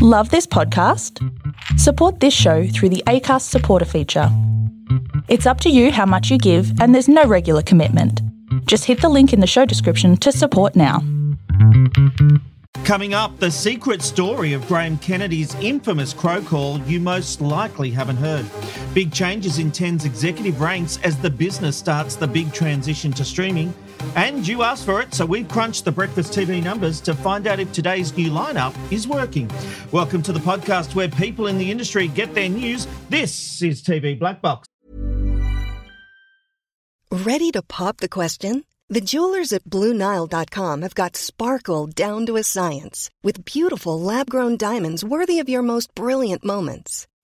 Love this podcast? Support this show through the Acast supporter feature. It's up to you how much you give and there's no regular commitment. Just hit the link in the show description to support now. Coming up, the secret story of Graham Kennedy's infamous crow call you most likely haven't heard. Big changes in TEN's executive ranks as the business starts the big transition to streaming. And you asked for it, so we've crunched the breakfast TV numbers to find out if today's new lineup is working. Welcome to the podcast where people in the industry get their news. This is TV Black Box. Ready to pop the question? The jewelers at BlueNile.com have got sparkle down to a science with beautiful lab-grown diamonds worthy of your most brilliant moments.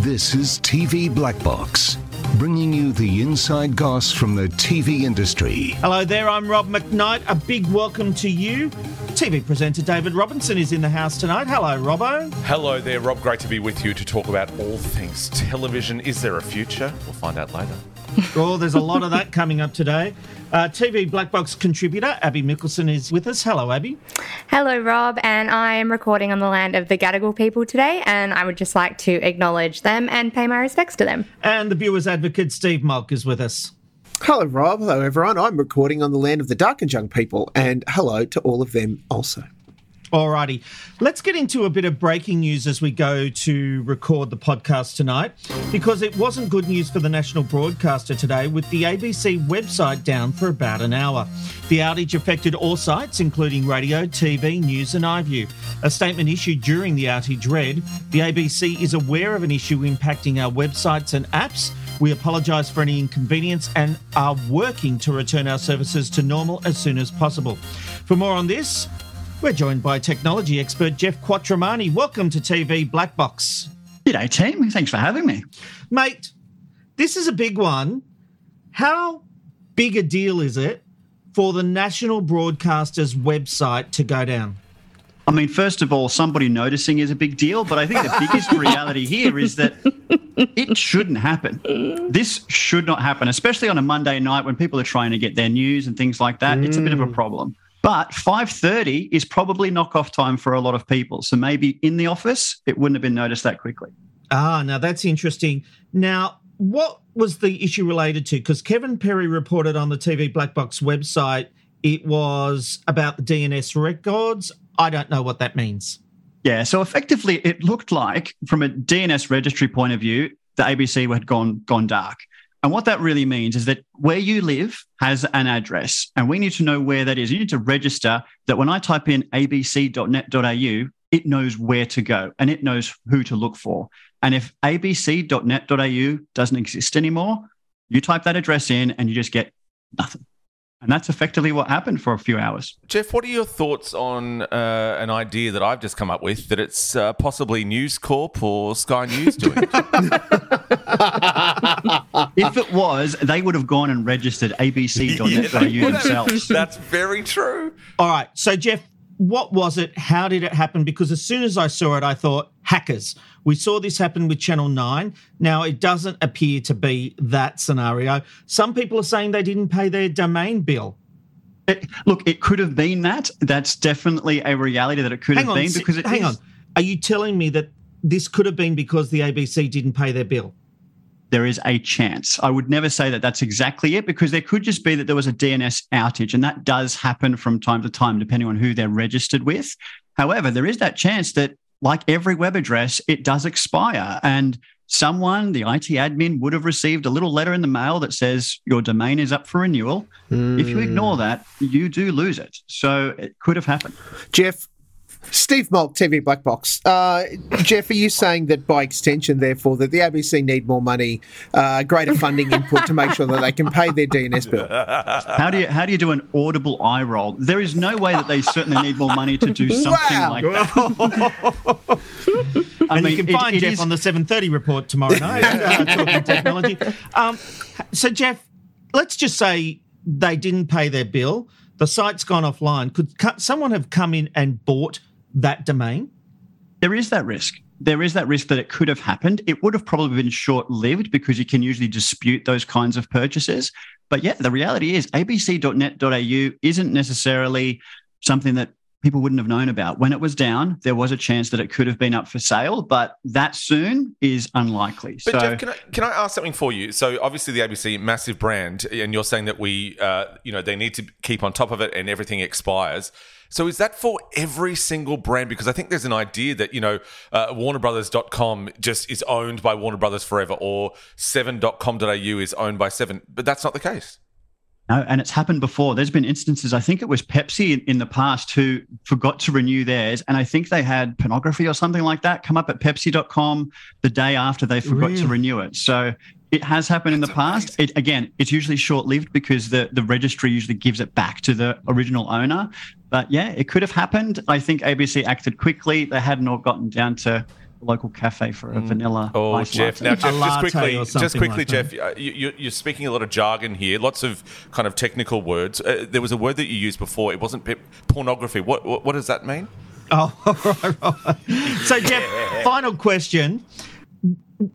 This is TV Black Box, bringing you the inside goss from the TV industry. Hello there, I'm Rob McKnight. A big welcome to you. TV presenter David Robinson is in the house tonight. Hello, Robbo. Hello there, Rob. Great to be with you to talk about all things television. Is there a future? We'll find out later. Oh, there's a lot of that coming up today. TV Black Box contributor Abby Mickelson is with us. Hello, Abby. Hello, Rob, and I am recording on the land of the Gadigal people today, and I would just like to acknowledge them and pay my respects to them. And the viewers' advocate Steve Mulk is with us. Hello, Rob. Hello, everyone. I'm recording on the land of the Darkinjung people, and hello to all of them also. Alrighty, let's get into a bit of breaking news as we go to record the podcast tonight, because it wasn't good news for the national broadcaster today, with the ABC website down for about an hour. The outage affected all sites, including radio, TV, news and iView. A statement issued during the outage read, "The ABC is aware of an issue impacting our websites and apps. We apologise for any inconvenience and are working to return our services to normal as soon as possible." For more on this, we're joined by technology expert Jeff Quattromani. Welcome to TV Black Box. G'day, team. Thanks for having me. Mate, this is a big one. How big a deal is it for the national broadcaster's website to go down? I mean, first of all, somebody noticing is a big deal, but I think the biggest reality here is that it shouldn't happen. This should not happen, especially on a Monday night when people are trying to get their news and things like that. It's a bit of a problem. But 5:30 is probably knock-off time for a lot of people. So maybe in the office, it wouldn't have been noticed that quickly. Ah, now that's interesting. Now, what was the issue related to? Because Kevin Perry reported on the TV Black Box website it was about the DNS records. I don't know what that means. Yeah, so effectively it looked like, from a DNS registry point of view, the ABC had gone dark. And what that really means is that where you live has an address, and we need to know where that is. You need to register that when I type in abc.net.au, it knows where to go and it knows who to look for. And if abc.net.au doesn't exist anymore, you type that address in and you just get nothing. And that's effectively what happened for a few hours. Jeff, what are your thoughts on an idea that I've just come up with, that it's possibly News Corp or Sky News doing it? If it was, they would have gone and registered abc.net.au themselves. That's very true. All right. So, Jeff, what was it? How did it happen? Because as soon as I saw it, I thought, hackers. We saw this happen with Channel Nine. Now, it doesn't appear to be that scenario. Some people are saying they didn't pay their domain bill. Look, it could have been that. That's definitely a reality that it could have been. Because hang on. Are you telling me that this could have been because the ABC didn't pay their bill? There is a chance. I would never say that that's exactly it, because there could just be that there was a DNS outage, and that does happen from time to time, depending on who they're registered with. However, there is that chance that, like every web address, it does expire, and someone, the IT admin, would have received a little letter in the mail that says your domain is up for renewal. If you ignore that, you do lose it. So it could have happened. Jeff, Steve Malk, TV Black Box. Jeff, are you saying that by extension, therefore, that the ABC need more money, greater funding input to make sure that they can pay their DNS bill? How do you do an audible eye roll? There is no way that they certainly need more money to do something like that. I mean, you can find Jeff on the 7:30 report tomorrow night. Talking technology. So, Jeff, let's just say they didn't pay their bill. The site's gone offline. Could someone have come in and bought that domain? There is that risk. There is that risk that it could have happened. It would have probably been short-lived because you can usually dispute those kinds of purchases. But, yeah, the reality is abc.net.au isn't necessarily something that people wouldn't have known about. When it was down, there was a chance that it could have been up for sale, but that soon is unlikely. But, so, Jeff, can I ask something for you? So, obviously, the ABC, massive brand, and you're saying that we, they need to keep on top of it and everything expires. So is that for every single brand? Because I think there's an idea that, WarnerBrothers.com just is owned by Warner Brothers forever, or 7.com.au is owned by 7, but that's not the case. No, and it's happened before. There's been instances, I think it was Pepsi in the past who forgot to renew theirs, and I think they had pornography or something like that come up at Pepsi.com the day after they forgot to renew it. So it has happened in the past. It's usually short-lived because the registry usually gives it back to the original owner. But, yeah, it could have happened. I think ABC acted quickly. They hadn't all gotten down to local cafe for a vanilla ice Jeff. Latte. Now, Jeff, just quickly, like Jeff, you're speaking a lot of jargon here, lots of kind of technical words. There was a word that you used before. It wasn't pornography. What does that mean? Oh, right. So, Jeff, final question.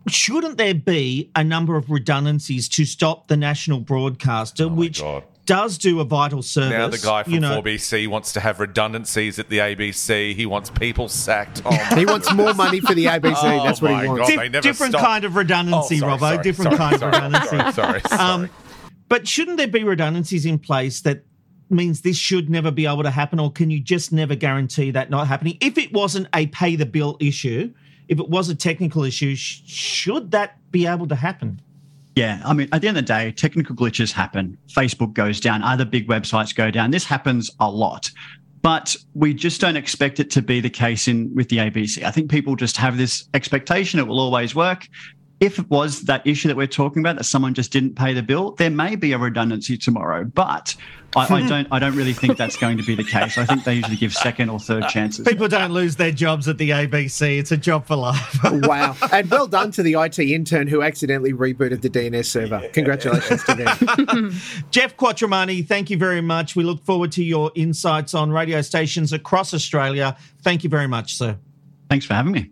Shouldn't there be a number of redundancies to stop the national broadcaster, which does do a vital service? Now the guy from 4BC wants to have redundancies at the ABC. He wants people sacked. Oh, he wants more money for the ABC. Oh, that's what he wants. Kind of redundancy, Robbo. Different kind of redundancy. But shouldn't there be redundancies in place that means this should never be able to happen, or can you just never guarantee that not happening? If it wasn't a pay-the-bill issue, if it was a technical issue, should that be able to happen? Yeah, I mean, at the end of the day, technical glitches happen. Facebook goes down. Other big websites go down. This happens a lot. But we just don't expect it to be the case with the ABC. I think people just have this expectation it will always work. If it was that issue that we're talking about, that someone just didn't pay the bill, there may be a redundancy tomorrow. But I don't really think that's going to be the case. I think they usually give second or third chances. People don't lose their jobs at the ABC. It's a job for life. Wow. And well done to the IT intern who accidentally rebooted the DNS server. Congratulations to them. Jeff Quattromani, thank you very much. We look forward to your insights on radio stations across Australia. Thank you very much, sir. Thanks for having me.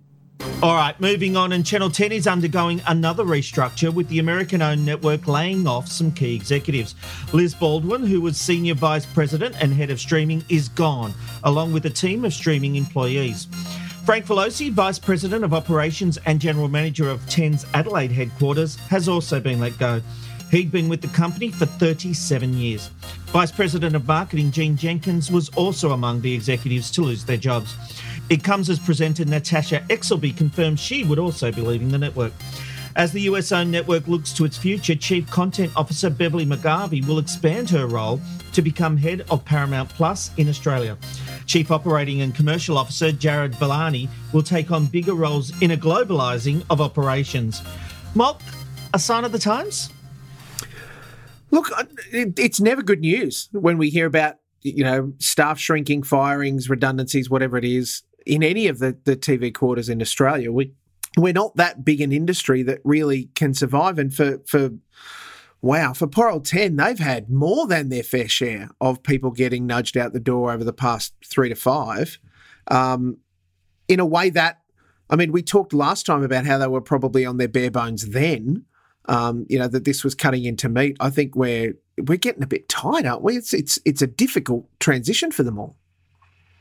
All right, moving on, and Channel 10 is undergoing another restructure with the American-owned network laying off some key executives. Liz Baldwin, who was Senior Vice President and Head of Streaming, is gone, along with a team of streaming employees. Frank Velosi, Vice President of Operations and General Manager of 10's Adelaide headquarters, has also been let go. He'd been with the company for 37 years. Vice President of Marketing, Jean Jenkins, was also among the executives to lose their jobs. It comes as presenter Natasha Exelby confirmed she would also be leaving the network. As the US-owned network looks to its future, Chief Content Officer Beverly McGarvey will expand her role to become head of Paramount Plus in Australia. Chief Operating and Commercial Officer Jared Villani will take on bigger roles in a globalising of operations. Malk, a sign of the times? Look, it's never good news when we hear about, staff shrinking, firings, redundancies, whatever it is. In any of the TV quarters in Australia, we're not that big an industry that really can survive. And for poor old 10, they've had more than their fair share of people getting nudged out the door over the past 3 to 5. In a way that, I mean, we talked last time about how they were probably on their bare bones then, that this was cutting into meat. I think we're getting a bit tight, aren't we? It's a difficult transition for them all.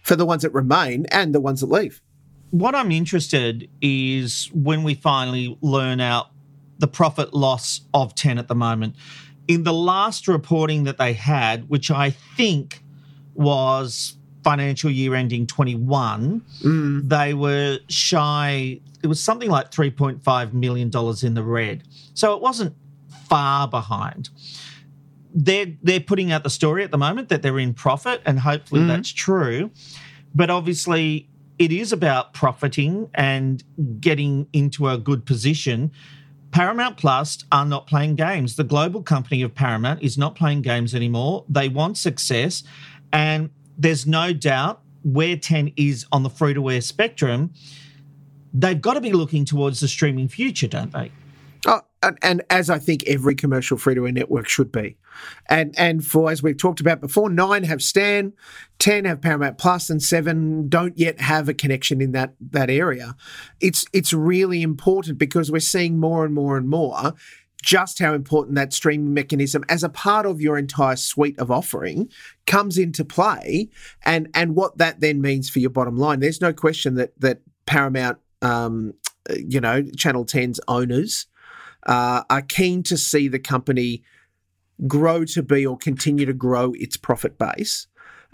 For the ones that remain and the ones that leave. What I'm interested is when we finally learn out the profit loss of 10 at the moment. In the last reporting that they had, which I think was financial year ending 21, they were shy. It was something like $3.5 million in the red. So it wasn't far behind. They're putting out the story at the moment that they're in profit, and hopefully that's true. But obviously it is about profiting and getting into a good position. Paramount Plus are not playing games. The global company of Paramount is not playing games anymore. They want success. And there's no doubt where 10 is on the free-to-air spectrum, they've got to be looking towards the streaming future, don't they? Oh, and as I think every commercial free-to-air network should be. And for, as we've talked about before, 9 have Stan, 10 have Paramount Plus, and 7 don't yet have a connection in that area. It's really important because we're seeing more and more and more just how important that streaming mechanism as a part of your entire suite of offering comes into play and what that then means for your bottom line. There's no question that Paramount, Channel 10's owners are keen to see the company grow to be or continue to grow its profit base.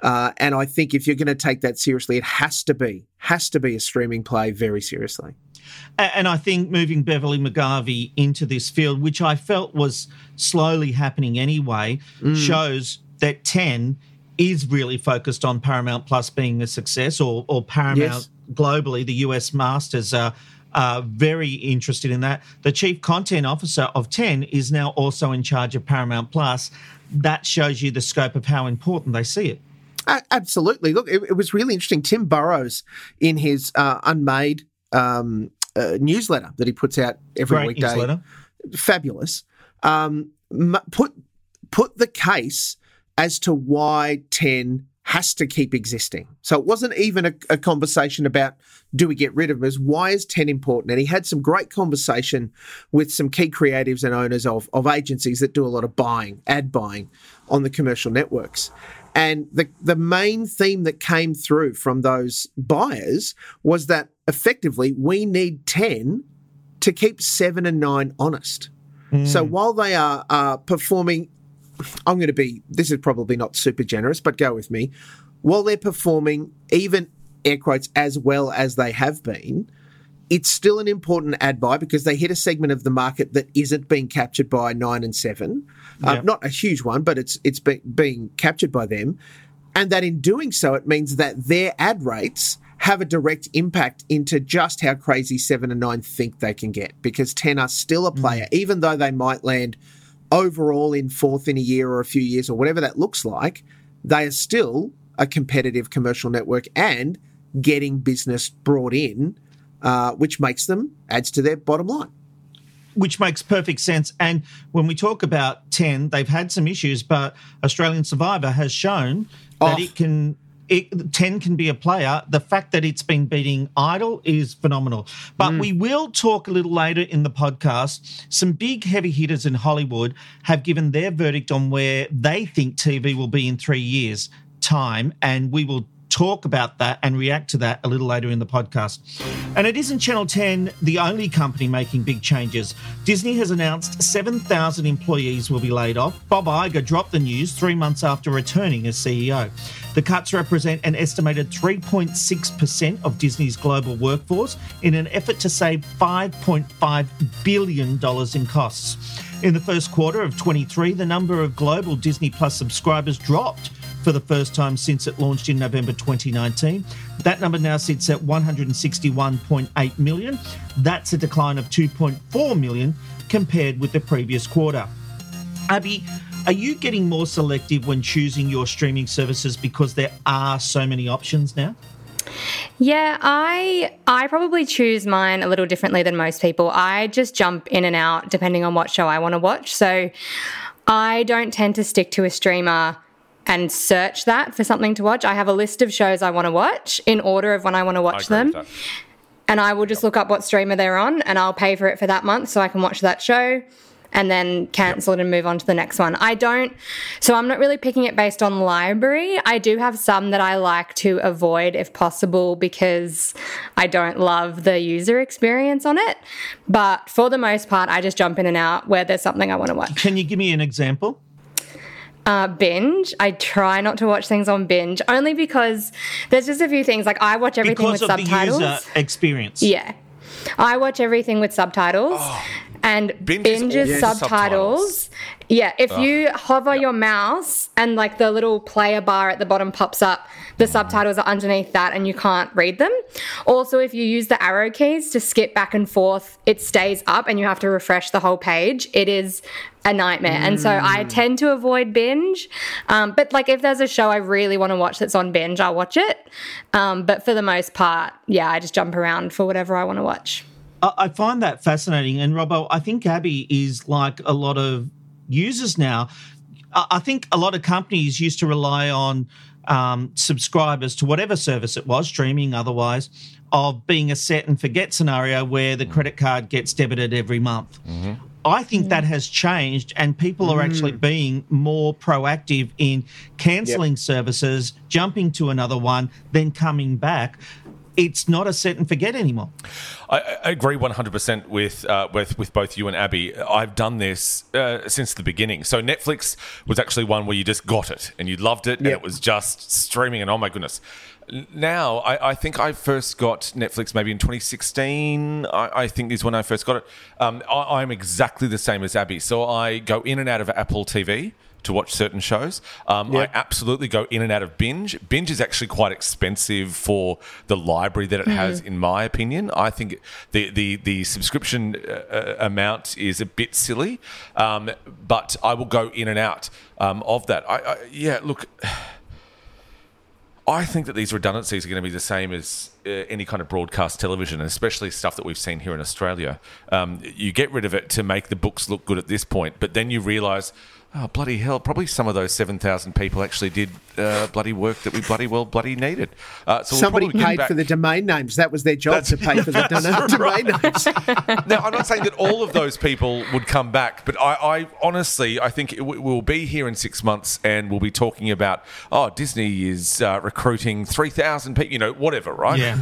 And I think if you're going to take that seriously, it has to be a streaming play very seriously. And I think moving Beverly McGarvey into this field, which I felt was slowly happening anyway, shows that 10 is really focused on Paramount Plus being a success or Paramount globally. The US Masters are very interested in that. The chief content officer of 10 is now also in charge of Paramount Plus. That shows you the scope of how important they see it. Absolutely. Look, it was really interesting. Tim Burrows, in his Unmade newsletter that he puts out every weekday. Newsletter. Fabulous. Put the case as to why 10 has to keep existing. So it wasn't even a conversation about do we get rid of them, as why is 10 important? And he had some great conversation with some key creatives and owners of agencies that do a lot of ad buying on the commercial networks. And the main theme that came through from those buyers was that effectively we need 10 to keep 7 and 9 honest. So while they are performing, this is probably not super generous, but go with me. While they're performing, even air quotes, as well as they have been, it's still an important ad buy because they hit a segment of the market that isn't being captured by 9 and 7. Not a huge one, but it's being captured by them. And that in doing so, it means that their ad rates have a direct impact into just how crazy 7 and 9 think they can get, because 10 are still a player, even though they might land overall in 4th in a year or a few years or whatever that looks like. They are still a competitive commercial network and getting business brought in, which makes them, adds to their bottom line. Which makes perfect sense. And when we talk about 10, they've had some issues, but Australian Survivor has shown that it 10 can be a player. The fact that it's been beating Idol is phenomenal. But we will talk a little later in the podcast. Some big heavy hitters in Hollywood have given their verdict on where they think TV will be in 3 years' time, and we will talk about that and react to that a little later in the podcast. And it isn't Channel 10 the only company making big changes. Disney has announced 7,000 employees will be laid off. Bob Iger dropped the news 3 months after returning as CEO. The cuts represent an estimated 3.6% of Disney's global workforce in an effort to save $5.5 billion in costs. In the first quarter of 2023, the number of global Disney Plus subscribers dropped for the first time since it launched in November 2019. That number now sits at 161.8 million. That's a decline of 2.4 million compared with the previous quarter. Abby, are you getting more selective when choosing your streaming services because there are so many options now? Yeah, I probably choose mine a little differently than most people. I just jump in and out depending on what show I want to watch. So I don't tend to stick to a streamer and search that for something to watch. I have a list of shows I want to watch in order of when I want to watch them. And I will just look up what streamer they're on and I'll pay for it for that month so I can watch that show and then cancel it and move on to the next one. So I'm not really picking it based on library. I do have some that I like to avoid if possible because I don't love the user experience on it. But for the most part, I just jump in and out where there's something I want to watch. Can you give me an example? Binge. I try not to watch things on Binge only because there's just a few things. Like I watch everything because with subtitles. Because of the user experience. Yeah. I watch everything with subtitles. Oh. And Binge's subtitles. Yeah, if you hover your mouse and like the little player bar at the bottom pops up, the subtitles are underneath that and you can't read them. Also, if you use the arrow keys to skip back and forth, it stays up and you have to refresh the whole page. It is a nightmare. And so I tend to avoid Binge. But like if there's a show I really want to watch that's on Binge, I'll watch it. But for the most part, yeah, I just jump around for whatever I want to watch. I find that fascinating. And Robbo, I think Abby is like a lot of users now. I think a lot of companies used to rely on subscribers to whatever service it was, streaming otherwise, of being a set and forget scenario where the credit card gets debited every month. Mm-hmm. I think that has changed and people are actually being more proactive in cancelling services, jumping to another one, then coming back. It's not a set and forget anymore. I agree 100% with both you and Abby. I've done this since the beginning. So Netflix was actually one where you just got it and you loved it and it was just streaming and oh my goodness. Now, I think I first got Netflix maybe in 2016, I think is when I first got it. I'm exactly the same as Abby. So I go in and out of Apple TV to watch certain shows. I absolutely go in and out of Binge. Binge is actually quite expensive for the library that it has, in my opinion. I think the subscription amount is a bit silly, but I will go in and out of that. Look, I think that these redundancies are going to be the same as any kind of broadcast television, and especially stuff that we've seen here in Australia. You get rid of it to make the books look good at this point, but then you realise, oh, bloody hell, probably some of those 7,000 people actually did bloody work that we bloody well bloody needed. So somebody paid for the domain names. That was their job, to pay for the domain names. Now, I'm not saying that all of those people would come back, but I honestly, I think we'll be here in 6 months and we'll be talking about, oh, Disney is recruiting 3,000 people, you know, whatever, right? Yeah.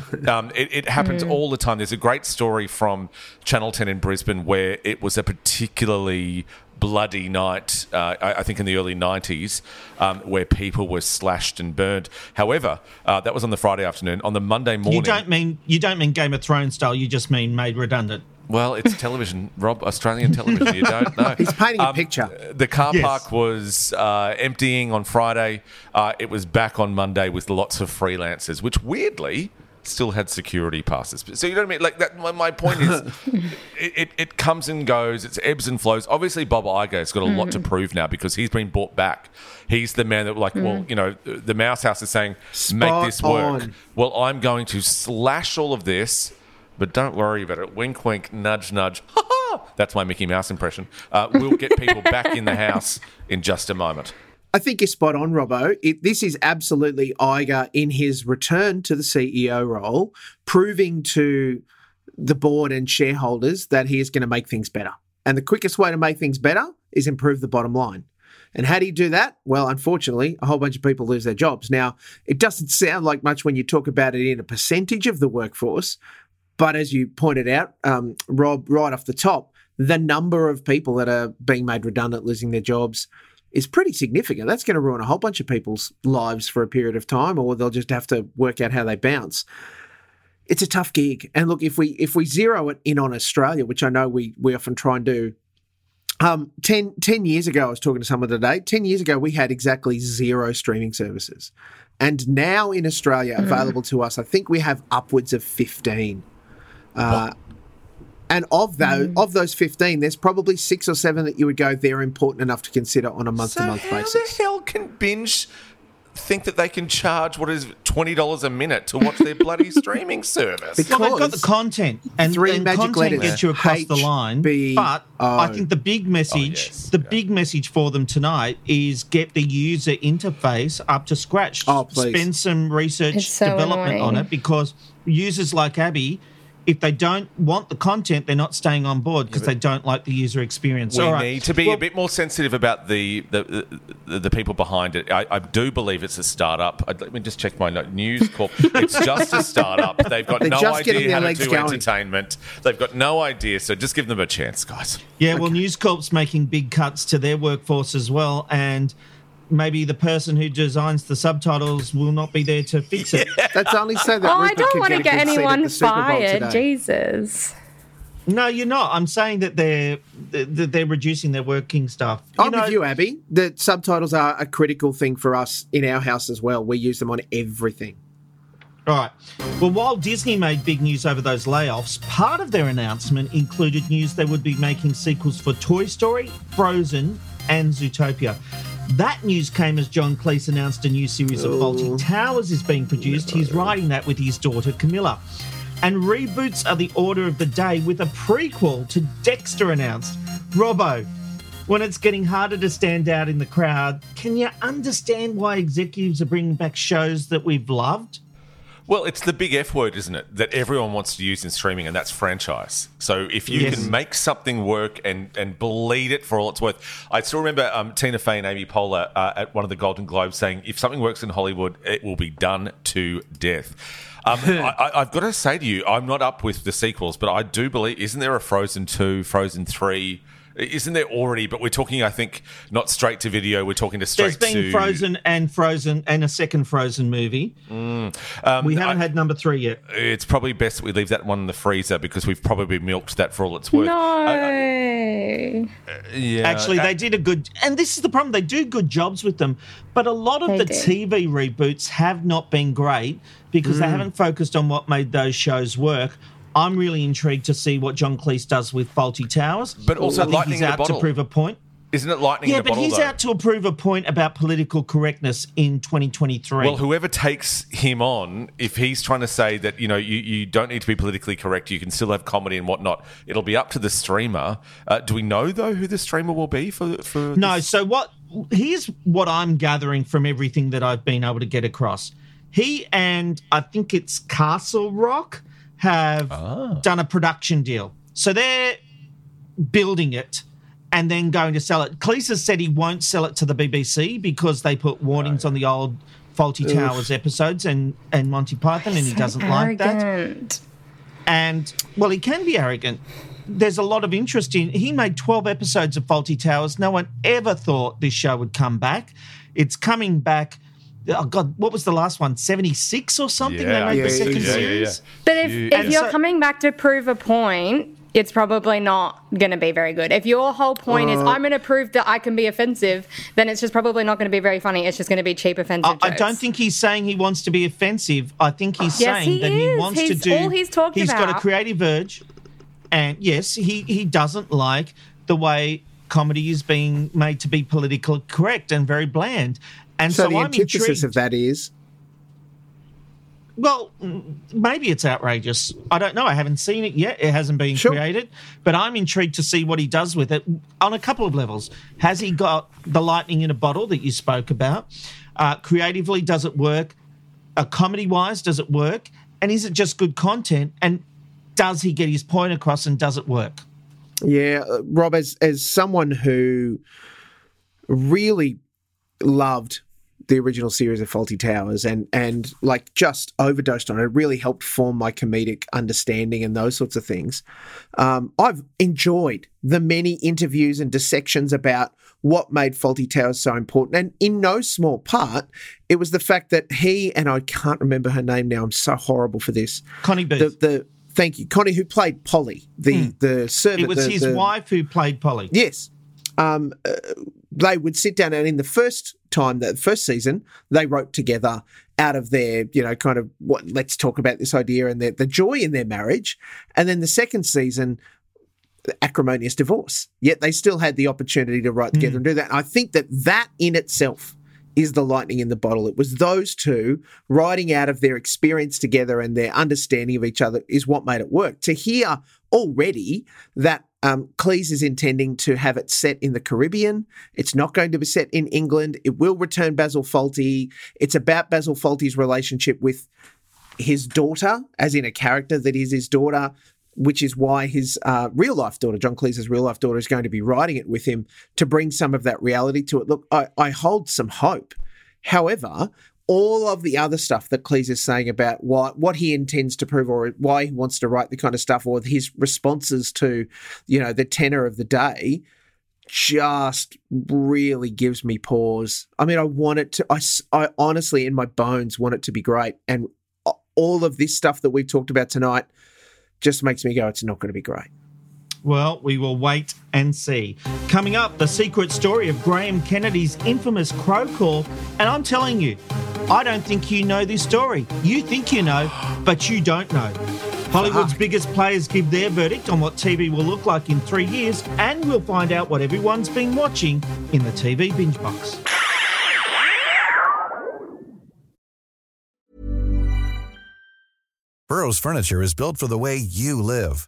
It happens all the time. There's a great story from Channel 10 in Brisbane where it was a particularly bloody night, I think in the early 90s, where people were slashed and burned. However, that was on the Friday afternoon. On the Monday morning... You don't mean Game of Thrones style, you just mean made redundant. Well, it's television, Rob, Australian television, you don't know. He's painting a picture. The car park was emptying on Friday. It was back on Monday with lots of freelancers, which weirdly... still had security passes. So you know what I mean? Like that. My point is it comes and goes. It's ebbs and flows. Obviously, Bob Iger has got a lot to prove now because he's been brought back. He's the man that like, well, you know, the Mouse House is saying, make this work. Well, I'm going to slash all of this, but don't worry about it. Wink, wink, nudge, nudge. That's my Mickey Mouse impression. We'll get people back in the house in just a moment. I think you're spot on, Robbo. This is absolutely Iger in his return to the CEO role, proving to the board and shareholders that he is going to make things better. And the quickest way to make things better is improve the bottom line. And how do you do that? Well, unfortunately, a whole bunch of people lose their jobs. Now, it doesn't sound like much when you talk about it in a percentage of the workforce, but as you pointed out, Rob, right off the top, the number of people that are being made redundant, losing their jobs, is pretty significant. That's going to ruin a whole bunch of people's lives for a period of time, or they'll just have to work out how they bounce. It's a tough gig. And look, if we zero it in on Australia, which I know we often try and do, 10 years ago, I was talking to someone today, 10 years ago we had exactly zero streaming services. And now in Australia, available to us, I think we have upwards of 15. And of those 15, there's probably 6 or 7 that you would go, they're important enough to consider on a month-to-month basis. So how the hell can Binge think that they can charge, what is it, $20 a minute to watch their bloody streaming service? Because well, they've got the content, and the content gets you across the line. But I think the big message big message for them tonight is get the user interface up to scratch. Oh, please. Spend some research development on it, because users like Abby... if they don't want the content, they're not staying on board because they don't like the user experience. We need to be a bit more sensitive about the people behind it. I do believe it's a startup. Let me just check my note. News Corp. It's just a startup. They've got no idea how to do entertainment. They've got no idea. So just give them a chance, guys. Yeah, well, News Corp's making big cuts to their workforce as well, and maybe the person who designs the subtitles will not be there to fix it. That's only so that Rupert can get a good seat at the Super Bowl today. Jesus. No, you're not. I'm saying that they're reducing their working staff. I'm with you, Abby. The subtitles are a critical thing for us in our house as well. We use them on everything. All right. Well, while Disney made big news over those layoffs, part of their announcement included news they would be making sequels for Toy Story, Frozen, and Zootopia. That news came as John Cleese announced a new series of Fawlty Towers is being produced. He's writing that with his daughter, Camilla. And reboots are the order of the day, with a prequel to Dexter announced. Robbo, when it's getting harder to stand out in the crowd, can you understand why executives are bringing back shows that we've loved? Well, it's the big F word, isn't it, that everyone wants to use in streaming, and that's franchise. So if you can make something work and bleed it for all it's worth. I still remember Tina Fey and Amy Poehler at one of the Golden Globes saying, if something works in Hollywood, it will be done to death. I've got to say to you, I'm not up with the sequels, but I do believe, isn't there a Frozen 2, Frozen 3... Isn't there already? But we're talking, I think, not straight to video. We're talking to straight to... There's been Frozen and a second Frozen movie. We haven't had number 3 yet. It's probably best that we leave that one in the freezer because we've probably milked that for all it's worth. No. Actually, they did a good... And this is the problem. They do good jobs with them. But a lot of TV reboots have not been great because they haven't focused on what made those shows work. I'm really intrigued to see what John Cleese does with Fawlty Towers. But also lightning in a bottle. To prove a point. Isn't it lightning in a bottle, though? Yeah, but he's out to prove a point about political correctness in 2023. Well, whoever takes him on, if he's trying to say that, you don't need to be politically correct, you can still have comedy and whatnot, it'll be up to the streamer. Do we know, though, who the streamer will be for No, this? Here's what I'm gathering from everything that I've been able to get across. He and I think it's Castle Rock... have done a production deal. So they're building it and then going to sell it. Cleese has said he won't sell it to the BBC because they put warnings on the old Fawlty Towers episodes and Monty Python, and he doesn't like that. And, well, he can be arrogant. There's a lot of interest in... He made 12 episodes of Fawlty Towers. No one ever thought this show would come back. It's coming back... Oh, God, what was the last one? 76 or something? Yeah, they made the second series. Yeah. But if you're coming back to prove a point, it's probably not going to be very good. If your whole point is, I'm going to prove that I can be offensive, then it's just probably not going to be very funny. It's just going to be cheap, offensive jokes. I don't think he's saying he wants to be offensive. I think he's saying he wants to do... All he's talked about. He's got a creative urge. And, he doesn't like the way comedy is being made to be politically correct and very bland. And so the antithesis of that is? Well, maybe it's outrageous. I don't know. I haven't seen it yet. It hasn't been created. But I'm intrigued to see what he does with it on a couple of levels. Has he got the lightning in a bottle that you spoke about? Creatively, does it work? Comedy-wise, does it work? And is it just good content? And does he get his point across and does it work? Yeah, Rob, as someone who really... loved the original series of Fawlty Towers and like just overdosed on it. It really helped form my comedic understanding and those sorts of things. I've enjoyed the many interviews and dissections about what made Fawlty Towers so important. And in no small part, it was the fact that he, and I can't remember her name now, I'm so horrible for this. Connie Booth. Thank you. Connie, who played Polly, the servant. It was his wife who played Polly. Yes. They would sit down and in the first season, they wrote together out of their, kind of what, let's talk about this idea and the joy in their marriage. And then the second season, acrimonious divorce. Yet they still had the opportunity to write together and do that. And I think that in itself is the lightning in the bottle. It was those two writing out of their experience together and their understanding of each other is what made it work. To hear already that Cleese is intending to have it set in the Caribbean. It's not going to be set in England. It will return Basil Fawlty. It's about Basil Fawlty's relationship with his daughter, as in a character that is his daughter, which is why his real-life daughter, John Cleese's real-life daughter, is going to be writing it with him to bring some of that reality to it. Look, I hold some hope. However, all of the other stuff that Cleese is saying about what he intends to prove or why he wants to write the kind of stuff or his responses to, the tenor of the day just really gives me pause. I mean, I want it to – I honestly, in my bones, want it to be great. And all of this stuff that we've talked about tonight just makes me go, it's not going to be great. Well, we will wait and see. Coming up, the secret story of Graham Kennedy's infamous crow call. And I'm telling you, I don't think you know this story. You think you know, but you don't know. Hollywood's biggest players give their verdict on what TV will look like in 3 years, and we'll find out what everyone's been watching in the TV Binge Box. Burrow's furniture is built for the way you live.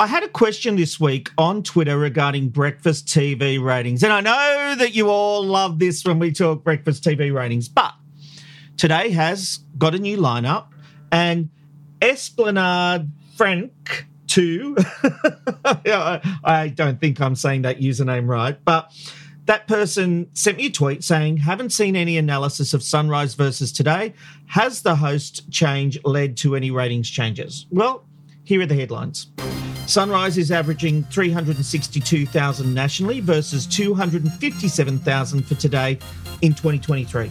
I had a question this week on Twitter regarding breakfast TV ratings. And I know that you all love this when we talk breakfast TV ratings, but today has got a new lineup, and Esplanade Frank 2. I don't think I'm saying that username right, but that person sent me a tweet saying, haven't seen any analysis of Sunrise versus Today. Has the host change led to any ratings changes? Well, here are the headlines. Sunrise is averaging 362,000 nationally versus 257,000 for Today in 2023.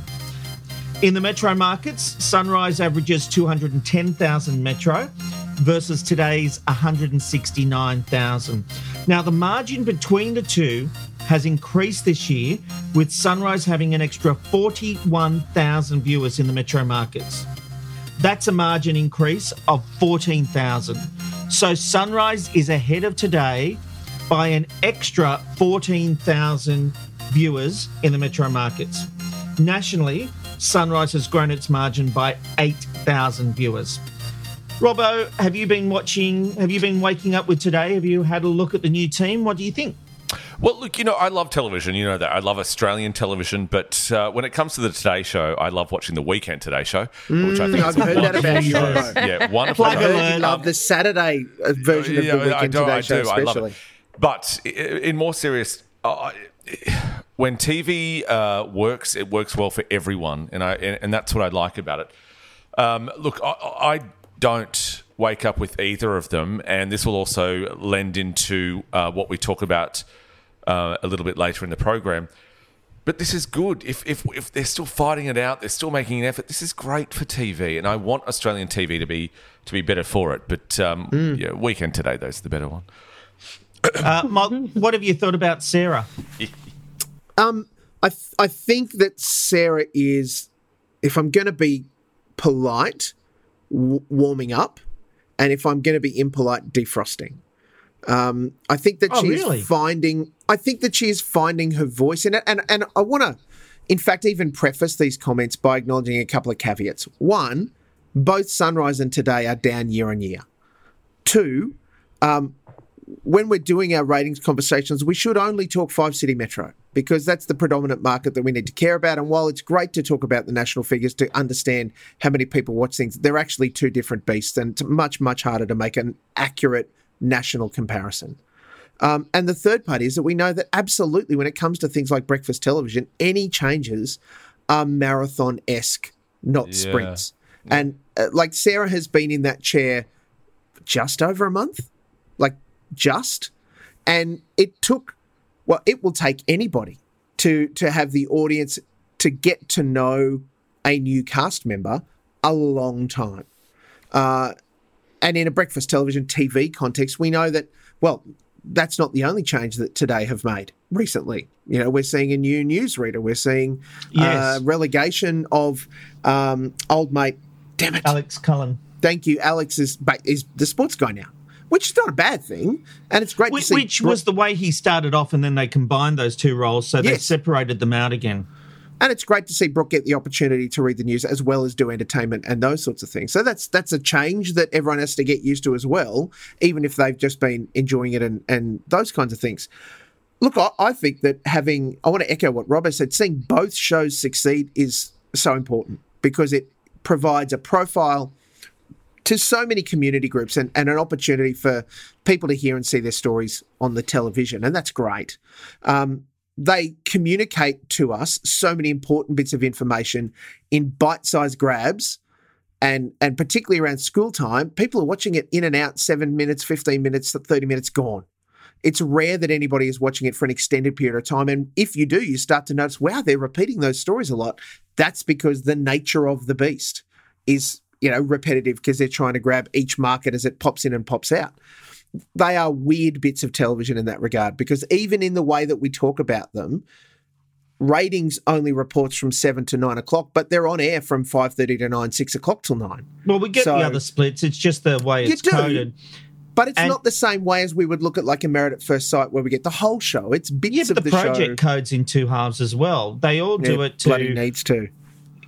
In the metro markets, Sunrise averages 210,000 metro versus Today's 169,000. Now, the margin between the two has increased this year, with Sunrise having an extra 41,000 viewers in the metro markets. That's a margin increase of 14,000. So Sunrise is ahead of Today by an extra 14,000 viewers in the metro markets. Nationally, Sunrise has grown its margin by 8,000 viewers. Robbo, have you been watching? Have you been waking up with Today? Have you had a look at the new team? What do you think? Well, look, you know, I love television. You know that. I love Australian television. But when it comes to the Today Show, I love watching the Weekend Today Show, which I think I've heard that about you. Yeah, wonderful. I love the Saturday version of the Weekend Today Show, especially. But in more serious, when TV works, it works well for everyone, and that's what I like about it. Look, I don't wake up with either of them, and this will also lend into what we talk about a little bit later in the program. But this is good. If they're still fighting it out, they're still making an effort. This is great for TV, and I want Australian TV to be better for it. But yeah, Weekend Today, though, is the better one. Mark, what have you thought about Sarah? I think that Sarah is, if I'm going to be polite, warming up, and if I'm going to be impolite, defrosting. I think that she is finding her voice in it, and I want to, in fact, even preface these comments by acknowledging a couple of caveats. One, both Sunrise and Today are down year on year. Two, when we're doing our ratings conversations, we should only talk 5-city metro, because that's the predominant market that we need to care about. And while it's great to talk about the national figures to understand how many people watch things, they're actually two different beasts, and it's much, much harder to make an accurate national comparison. And the third part is that we know that absolutely when it comes to things like breakfast television, any changes are marathon-esque, not sprints. Yeah. And like Sarah has been in that chair just over a month, and it took, well, it will take anybody to have the audience to get to know a new cast member a long time. And in a breakfast television TV context, we know that, well, that's not the only change that Today have made recently. You know, we're seeing a new newsreader. We're seeing relegation of old mate, damn it, Alex Cullen. Thank you. Alex is the sports guy now, which is not a bad thing, and it's great to see. Which was the way he started off, and then they combined those two roles, so they separated them out again. And it's great to see Brooke get the opportunity to read the news as well as do entertainment and those sorts of things. So that's a change that everyone has to get used to as well, even if they've just been enjoying it and those kinds of things. Look, I think that I want to echo what Robbo said, seeing both shows succeed is so important because it provides a profile to so many community groups and an opportunity for people to hear and see their stories on the television. And that's great. They communicate to us so many important bits of information in bite-sized grabs, and particularly around school time, people are watching it in and out, 7 minutes, 15 minutes, 30 minutes gone. It's rare that anybody is watching it for an extended period of time. And if you do, you start to notice, wow, they're repeating those stories a lot. That's because the nature of the beast is, repetitive, because they're trying to grab each market as it pops in and pops out. They are weird bits of television in that regard, because even in the way that we talk about them, ratings only reports from 7 to 9 o'clock, but they're on air from 5:30 to 9, 6 o'clock till 9. Well, we get the other splits. It's just the way it's coded. But it's not the same way as we would look at like a Married at First Sight, where we get the whole show. It's bits of the show. Yeah, but the project codes in two halves as well. They all do it to... bloody needs to.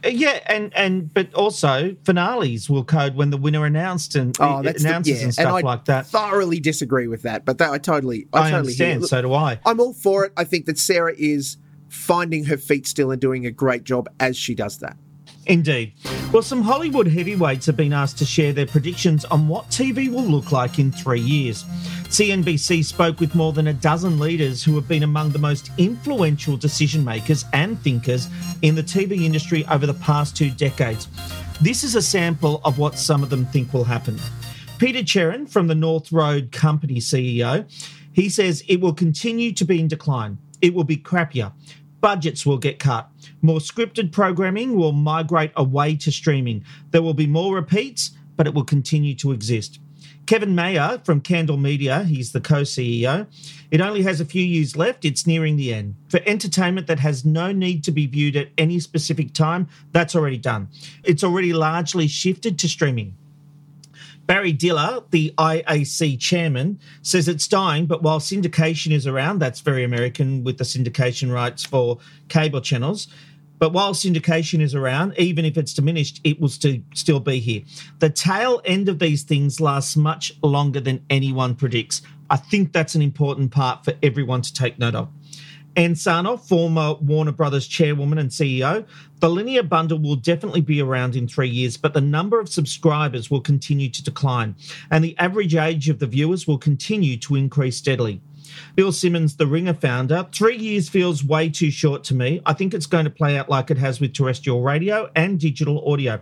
Yeah, and but also finales will code when the winner announced and stuff and like that. I thoroughly disagree with that, but I totally understand. Look, so do I. I'm all for it. I think that Sarah is finding her feet still and doing a great job as she does that. Indeed. Well, some Hollywood heavyweights have been asked to share their predictions on what TV will look like in 3 years. CNBC spoke with more than a dozen leaders who have been among the most influential decision makers and thinkers in the TV industry over the past 2 decades. This is a sample of what some of them think will happen. Peter Cherrin, from the North Road Company CEO, he says it will continue to be in decline. It will be crappier. Budgets will get cut. More scripted programming will migrate away to streaming. There will be more repeats, but it will continue to exist. Kevin Mayer from Candle Media, he's the co-CEO, it only has a few years left. It's nearing the end. For entertainment that has no need to be viewed at any specific time, that's already done. It's already largely shifted to streaming. Barry Diller, the IAC chairman, says it's dying, but while syndication is around, that's very American with the syndication rights for cable channels, but while syndication is around, even if it's diminished, it will still be here. The tail end of these things lasts much longer than anyone predicts. I think that's an important part for everyone to take note of. Ann Sarnoff, former Warner Brothers chairwoman and CEO, the linear bundle will definitely be around in 3 years, but the number of subscribers will continue to decline, and the average age of the viewers will continue to increase steadily. Bill Simmons, the Ringer founder, 3 years feels way too short to me. I think it's going to play out like it has with terrestrial radio and digital audio.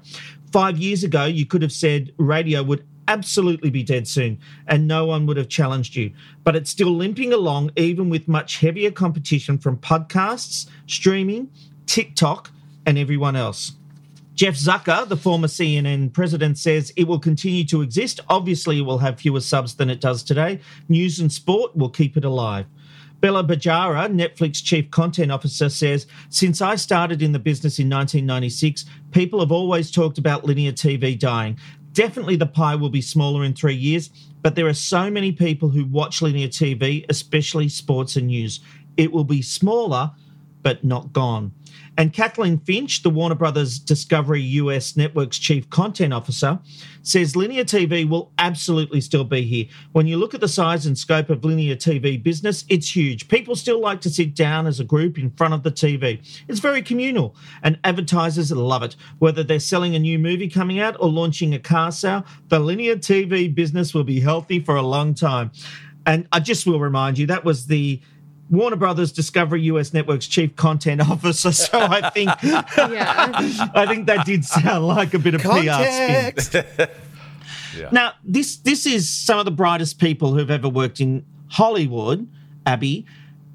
5 years ago, you could have said radio would absolutely be dead soon, and no one would have challenged you. But it's still limping along, even with much heavier competition from podcasts, streaming, TikTok, and everyone else. Jeff Zucker, the former CNN president, says it will continue to exist. Obviously, it will have fewer subs than it does today. News and sport will keep it alive. Bella Bajara, Netflix chief content officer, says, since I started in the business in 1996, people have always talked about linear TV dying. Definitely the pie will be smaller in 3 years, but there are so many people who watch linear TV, especially sports and news. It will be smaller, but not gone. And Kathleen Finch, the Warner Brothers Discovery US Network's chief content officer, says linear TV will absolutely still be here. When you look at the size and scope of linear TV business, it's huge. People still like to sit down as a group in front of the TV. It's very communal, and advertisers love it. Whether they're selling a new movie coming out or launching a car sale, the linear TV business will be healthy for a long time. And I just will remind you, that was the Warner Brothers Discovery US Network's chief content officer. So I think I think that did sound like a bit of context. PR spin. Yeah. Now, this is some of the brightest people who've ever worked in Hollywood, Abby,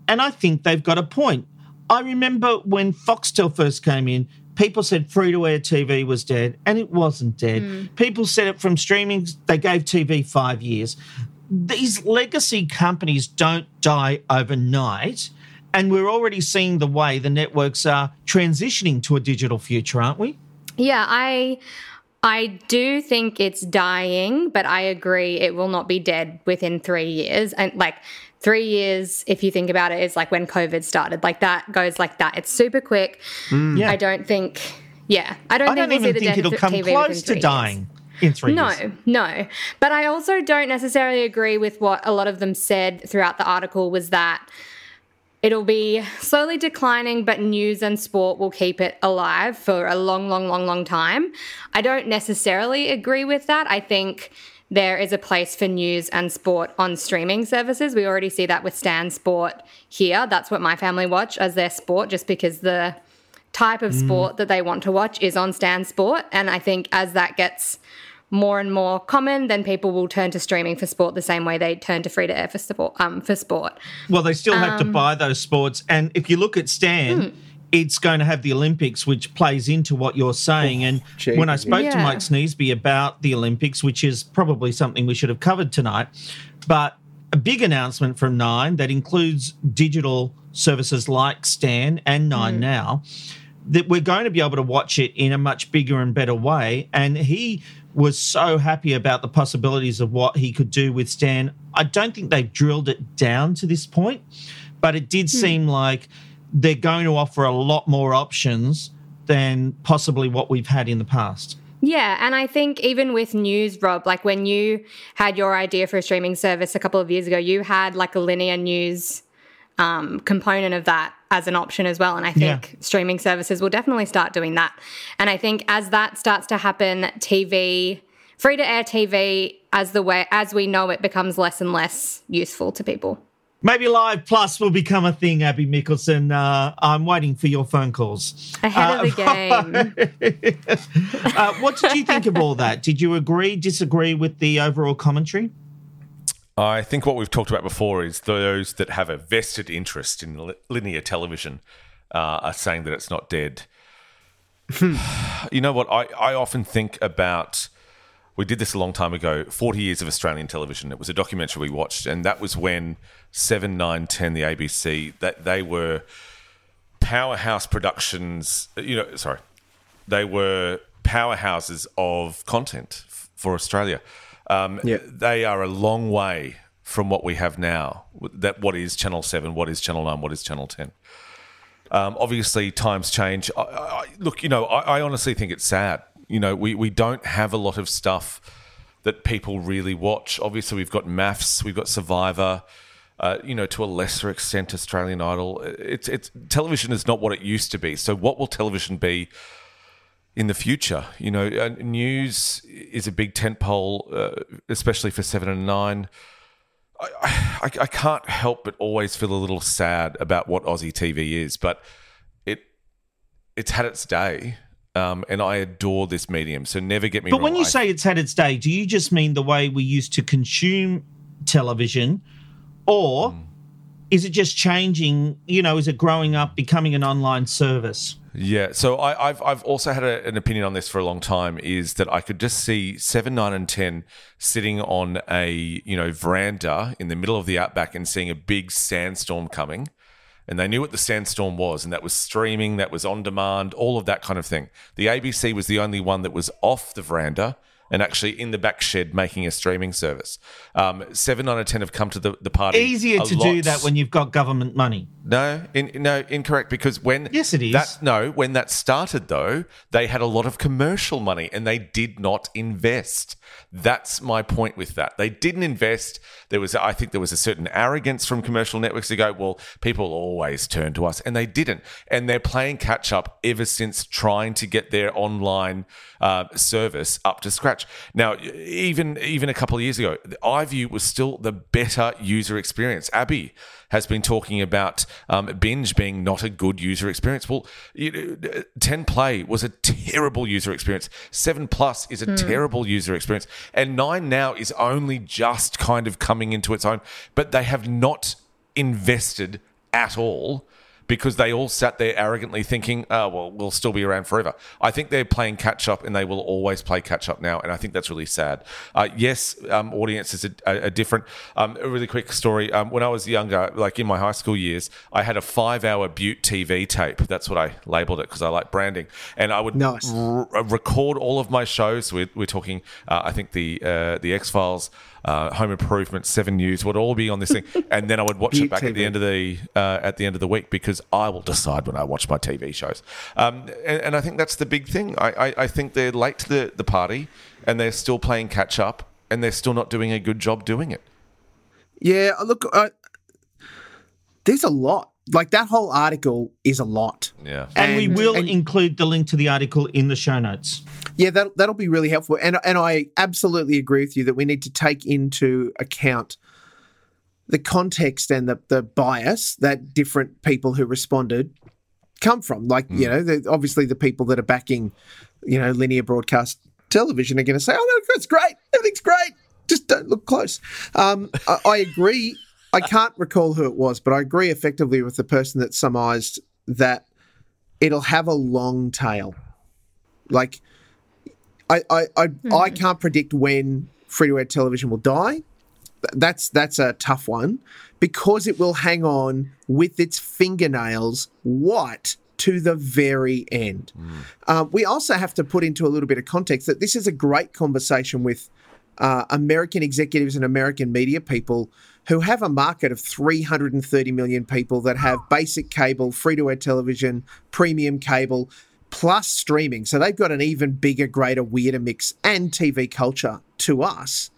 and I think they've got a point. I remember when Foxtel first came in, people said free-to-air TV was dead, and it wasn't dead. People said it from streaming. They gave TV 5 years. These legacy companies don't die overnight, and we're already seeing the way the networks are transitioning to a digital future, aren't we? Yeah, I do think it's dying, but I agree it will not be dead within 3 years. And 3 years, if you think about it, is like when COVID started. That goes like that. It's super quick. Yeah. I don't think it'll come close to dying. In 3 years. No. But I also don't necessarily agree with what a lot of them said throughout the article, was that It'll be slowly declining, but news and sport will keep it alive for a long, long, long, long time. I don't necessarily agree with that. I think there is a place for news and sport on streaming services. We already see that with Stan Sport here. That's what my family watch as their sport, just because the type of sport that they want to watch is on Stan Sport. And I think as that gets more and more common, then people will turn to streaming for sport the same way they turn to free-to-air for sport. Well, they still have to buy those sports. And if you look at Stan, it's going to have the Olympics, which plays into what you're saying. And when I spoke to Mike Sneesby about the Olympics, which is probably something we should have covered tonight, but a big announcement from Nine that includes digital services like Stan and Nine Now, that we're going to be able to watch it in a much bigger and better way. And he was so happy about the possibilities of what he could do with Stan. I don't think they've drilled it down to this point, but it did seem like they're going to offer a lot more options than possibly what we've had in the past. Yeah, and I think even with news, Rob, like when you had your idea for a streaming service a couple of years ago, you had like a linear news component of that as an option as well. And I think streaming services will definitely start doing that. And I think as that starts to happen, TV, free-to-air TV, as the way as we know it, becomes less and less useful to people. Maybe Live Plus will become a thing, Abby Mickelson. I'm waiting for your phone calls. Ahead of the game. What did you think of all that? Did you agree, disagree with the overall commentary? I think what we've talked about before is those that have a vested interest in linear television are saying that it's not dead. You know what? I often think about... We did this a long time ago, 40 years of Australian television. It was a documentary we watched, and that was when 7, 9, 10, the ABC, that they were powerhouse productions, they were powerhouses of content for Australia. They are a long way from what we have now, that what is Channel 7, what is Channel 9, what is Channel 10. Obviously, times change. I honestly think it's sad. You know, we don't have a lot of stuff that people really watch. Obviously, we've got MAFS, we've got Survivor, to a lesser extent, Australian Idol. It's television is not what it used to be. So what will television be in the future? You know, news is a big tentpole, especially for 7 and 9. I can't help but always feel a little sad about what Aussie TV is, but it's had its day. And I adore this medium, so never get me wrong. But when you say it's had its day, do you just mean the way we used to consume television, or is it just changing, is it growing up, becoming an online service? Yeah, so I've also had an opinion on this for a long time, is that I could just see 7, 9 and 10 sitting on a, veranda in the middle of the outback and seeing a big sandstorm coming. And they knew what the sandstorm was, and that was streaming, that was on demand, all of that kind of thing. The ABC was the only one that was off the veranda and actually in the back shed making a streaming service. 7 out of 10 have come to the party. Easier to do that when you've got government money. No, incorrect, because when... Yes, it is. When that started, though, they had a lot of commercial money and they did not invest. That's my point with that. They didn't invest. I think there was a certain arrogance from commercial networks to go, well, people always turn to us, and they didn't. And they're playing catch-up ever since, trying to get their online service up to scratch. Now, even a couple of years ago, the iView was still the better user experience. Abby has been talking about Binge being not a good user experience. Well, 10 Play was a terrible user experience. 7 Plus is a terrible user experience. And 9 Now is only just kind of coming into its own. But they have not invested at all, because they all sat there arrogantly thinking, oh, well, we'll still be around forever. I think they're playing catch-up, and they will always play catch-up now, and I think that's really sad. Audiences are different. A really quick story. When I was younger, like in my high school years, I had a 5-hour Butte TV tape. That's what I labelled it, because I like branding. And I would record all of my shows. We're talking, I think, the X-Files, Home Improvement, 7 News would all be on this thing, and then I would watch it back TV. At the end of the week, because I will decide when I watch my TV shows. And I think that's the big thing. I think they're late to the party, and they're still playing catch up, and they're still not doing a good job doing it. Yeah, look, there's a lot Like, that whole article is a lot. Yeah. And we will include the link to the article in the show notes. Yeah, that'll be really helpful. And I absolutely agree with you that we need to take into account the context and the bias that different people who responded come from. Like, you know, obviously the people that are backing, you know, linear broadcast television are going to say, oh, no, it's great. Everything's great. Just don't look close. I agree. I can't recall who it was, but I agree effectively with the person that summarized that it'll have a long tail. Like, I can't predict when free-to-air television will die. That's a tough one, because it will hang on with its fingernails white to the very end. We also have to put into a little bit of context that this is a great conversation with American executives and American media people who have a market of 330 million people that have basic cable, free-to-air television, premium cable, plus streaming. So they've got an even bigger, greater, weirder mix and TV culture to us.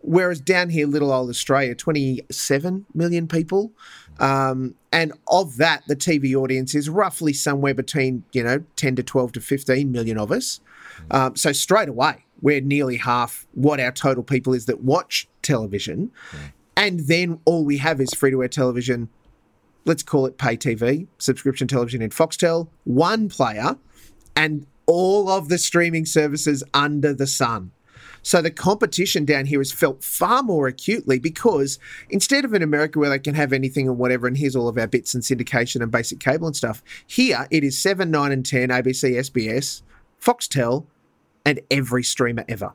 Whereas down here, little old Australia, 27 million people. And of that, the TV audience is roughly somewhere between, you know, 10 to 12 to 15 million of us. So straight away, we're nearly half what our total people is that watch television. And then all we have is free-to-air television, let's call it pay TV, subscription television in Foxtel, one player, and all of the streaming services under the sun. So the competition down here is felt far more acutely, because instead of in America where they can have anything and whatever, and here's all of our bits and syndication and basic cable and stuff, here it is 7, 9 and 10, ABC, SBS, Foxtel, and every streamer ever.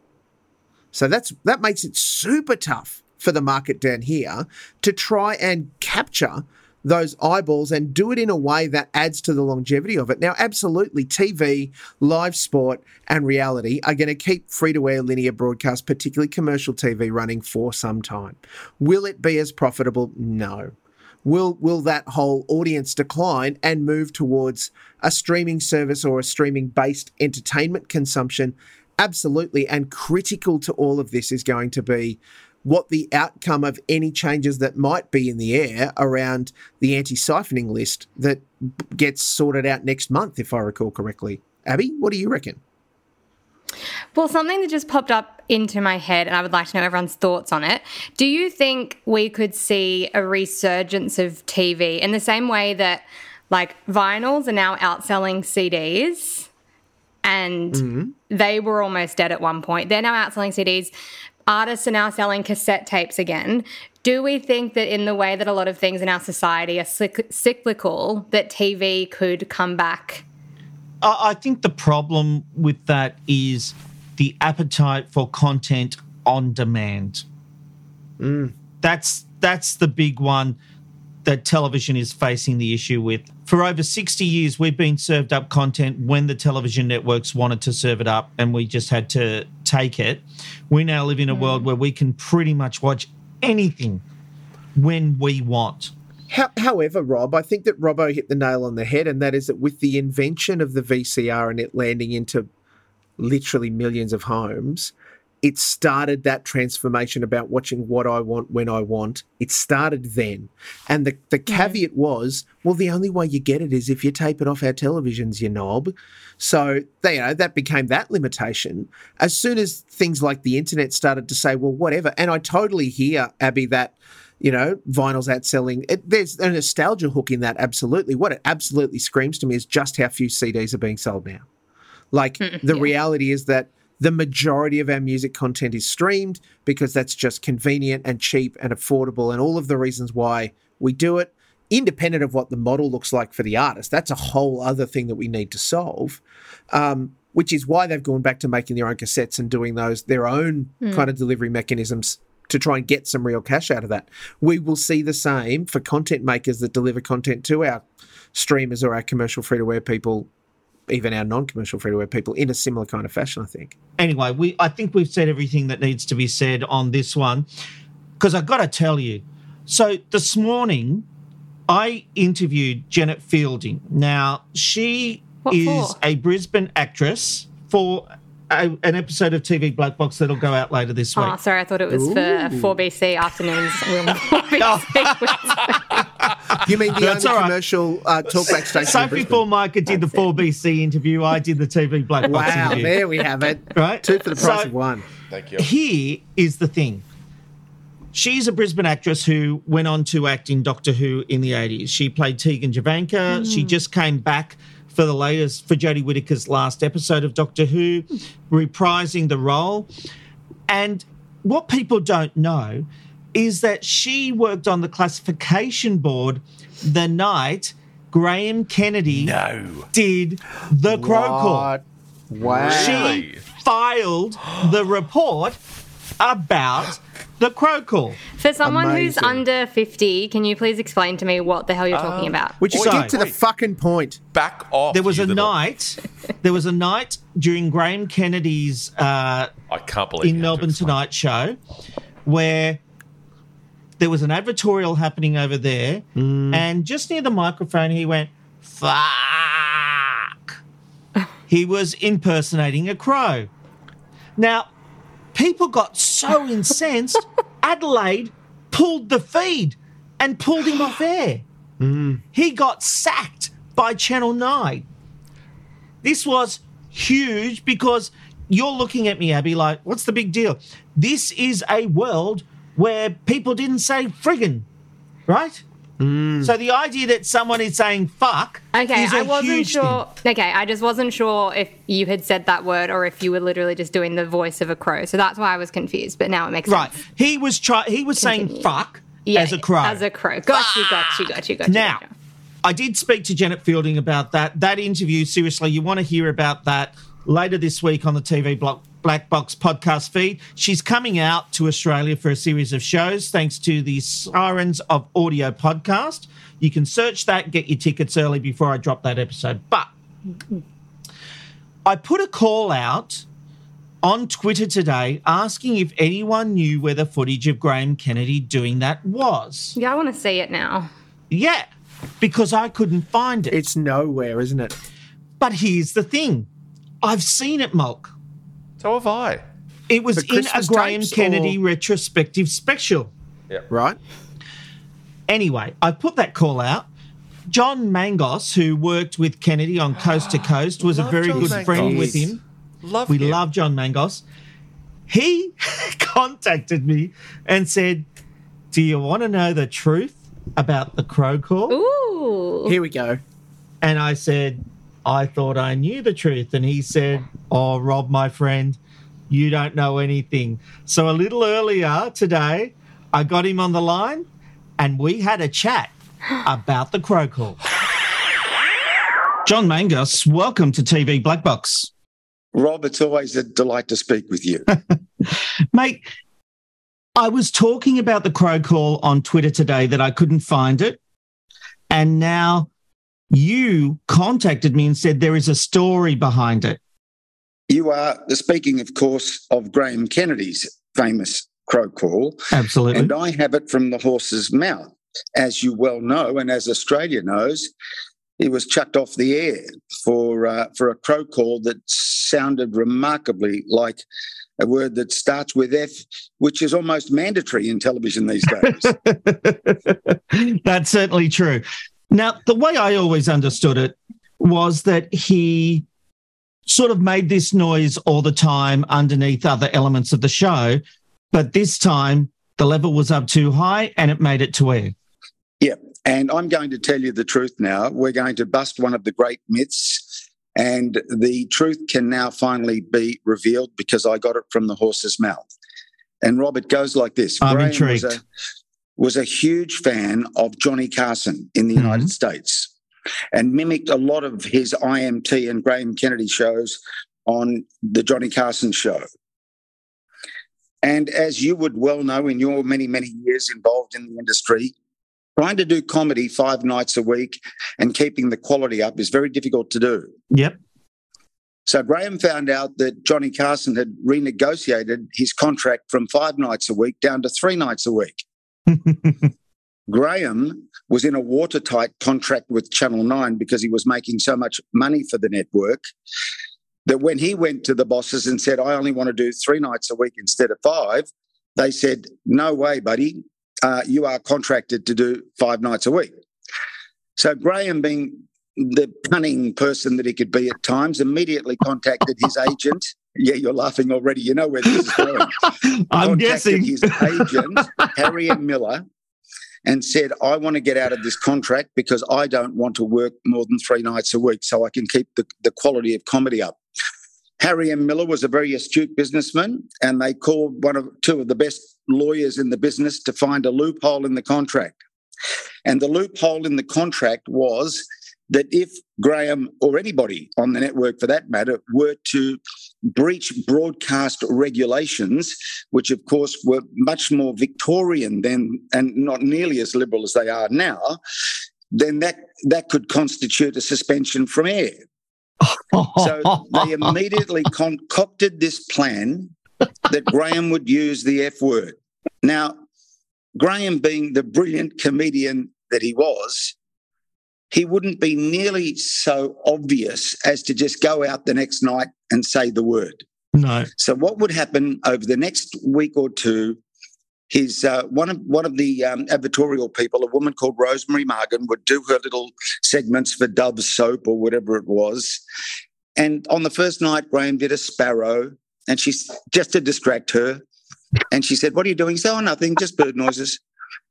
So that makes it super tough for the market down here to try and capture those eyeballs and do it in a way that adds to the longevity of it. Now, absolutely, TV, live sport, and reality are going to keep free-to-air linear broadcast, particularly commercial TV, running for some time. Will it be as profitable? No. Will that whole audience decline and move towards a streaming service or a streaming-based entertainment consumption? Absolutely. And critical to all of this is going to be what the outcome of any changes that might be in the air around the anti-siphoning list that gets sorted out next month, if I recall correctly. Abby, what do you reckon? Well, something that just popped up into my head, and I would like to know everyone's thoughts on it. Do you think we could see a resurgence of TV in the same way that, like, vinyls are now outselling CDs, and they were almost dead at one point? They're now outselling CDs. Artists are now selling cassette tapes again. Do we think that in the way that a lot of things in our society are cyclical, that TV could come back? I think the problem with that is the appetite for content on demand. That's the big one that television is facing the issue with. For over 60 years, we've been served up content when the television networks wanted to serve it up, and we just had to take it. We now live in a world where we can pretty much watch anything when we want. However, Rob, I think that Robbo hit the nail on the head, and that is that with the invention of the VCR and it landing into literally millions of homes, it started that transformation about watching what I want when I want. It started then. And the caveat was, well, the only way you get it is if you tape it off our televisions, you knob. So, you know, that became that limitation. As soon as things like the internet started to say, well, whatever, and I totally hear, Abby, that, you know, vinyl's outselling. There's a nostalgia hook in that, absolutely. What it absolutely screams to me is just how few CDs are being sold now. Like, the reality is that the majority of our music content is streamed because that's just convenient and cheap and affordable and all of the reasons why we do it, independent of what the model looks like for the artist. That's a whole other thing that we need to solve, which is why they've gone back to making their own cassettes and doing those their own kind of delivery mechanisms to try and get some real cash out of that. We will see the same for content makers that deliver content to our streamers or our commercial free-to-air people, even our non-commercial free-to-air people, in a similar kind of fashion, I think. Anyway, I think we've said everything that needs to be said on this one, because I've got to tell you. So this morning I interviewed Janet Fielding. Now, she is a Brisbane actress for an episode of TV Black Box that'll go out later this week. Oh, sorry, I thought it was for 4BC afternoons. 4BC. You mean the commercial talkback station? Some people, Micah, did the 4BC interview. I did the TV Black Box interview. Wow, there we have it. Right? Two for the price of one. Thank you. Here is the thing. She's a Brisbane actress who went on to act in Doctor Who in the 80s. She played Tegan Javanka. She just came back for the latest, for Jodie Whittaker's last episode of Doctor Who, reprising the role. And what people don't know is that she worked on the classification board the night Graham Kennedy did the Crow Court. Wow. She filed the report about the Crow Call. For someone who's under 50, can you please explain to me what the hell you're talking about? Would you get to the fucking point? Back off. There was a night. There was a night during Graham Kennedy's I can't believe in Melbourne Tonight show where there was an advertorial happening over there, and just near the microphone he went, "Fuck." He was impersonating a crow. Now, people got so incensed, Adelaide pulled the feed and pulled him off air. He got sacked by Channel Nine. This was huge because you're looking at me, Abby, like, what's the big deal? This is a world where people didn't say friggin', right? So the idea that someone is saying fuck is a huge thing. Okay, I just wasn't sure if you had said that word or if you were literally just doing the voice of a crow. So that's why I was confused, but now it makes sense. Right. He was saying fuck as a crow. As a crow. Gotcha. Now, I did speak to Janet Fielding about that. That interview, seriously, you want to hear about that later this week on the TV Black Box podcast feed. She's coming out to Australia for a series of shows thanks to the Sirens of Audio podcast. You can search that, get your tickets early before I drop that episode. But I put a call out on Twitter today asking if anyone knew where the footage of Graham Kennedy doing that was. Yeah, I want to see it now. Yeah, because I couldn't find it. It's nowhere, isn't it? But here's the thing. I've seen it, Mulk. So have I. It was in a Graham Kennedy retrospective special. Yeah. Right. Anyway, I put that call out. John Mangos, who worked with Kennedy on Coast to Coast, was a very good friend with him. We love John Mangos. He contacted me and said, "Do you want to know the truth about the Crow Call?" Ooh. Here we go. And I said, "I thought I knew the truth." And he said, "Oh, Rob, my friend, you don't know anything." So a little earlier today, I got him on the line and we had a chat about the Crow Call. John Mangos, welcome to TV Black Box. Rob, it's always a delight to speak with you. Mate, I was talking about the Crow Call on Twitter today that I couldn't find it. And now you contacted me and said there is a story behind it. You are speaking, of course, of Graham Kennedy's famous Crow Call. Absolutely. And I have it from the horse's mouth. As you well know, and as Australia knows, it was chucked off the air for a crow call that sounded remarkably like a word that starts with F, which is almost mandatory in television these days. That's certainly true. Now, the way I always understood it was that he sort of made this noise all the time underneath other elements of the show, but this time the level was up too high and it made it to air. Yeah, and I'm going to tell you the truth now. We're going to bust one of the great myths, and the truth can now finally be revealed because I got it from the horse's mouth. And, Rob, it goes like this. I'm intrigued. Was a huge fan of Johnny Carson in the United States and mimicked a lot of his IMT and Graham Kennedy shows on the Johnny Carson show. And as you would well know in your many, many years involved in the industry, trying to do comedy 5 nights a week and keeping the quality up is very difficult to do. Yep. So Graham found out that Johnny Carson had renegotiated his contract from 5 nights a week down to 3 nights a week. Graham was in a watertight contract with Channel 9 because he was making so much money for the network that when he went to the bosses and said, "I only want to do 3 nights a week instead of 5, they said, "No way, buddy, you are contracted to do 5 nights a week. So Graham, being the cunning person that he could be at times, immediately contacted his agent. Yeah, you're laughing already. You know where this is going. I'm guessing. His agent, Harry M. Miller, and said, I want to get out of this contract because I don't want to work more than 3 nights a week so I can keep the quality of comedy up. Harry M. Miller was a very astute businessman, and they called two of the best lawyers in the business to find a loophole in the contract. And the loophole in the contract was that if Graham, or anybody on the network for that matter, were to breach broadcast regulations, which of course were much more Victorian then and not nearly as liberal as they are now, then that could constitute a suspension from air. So they immediately concocted this plan that Graham would use the F word. Now, Graham, being the brilliant comedian that he was, he wouldn't be nearly so obvious as to just go out the next night and say the word. No. So what would happen over the next week or two, his one of the advertorial people, a woman called Rosemary Margan, would do her little segments for Dove soap or whatever it was. And on the first night, Graham did a sparrow, and she's just to distract her. And she said, "What are you doing?" He said, "Oh, nothing, just bird noises."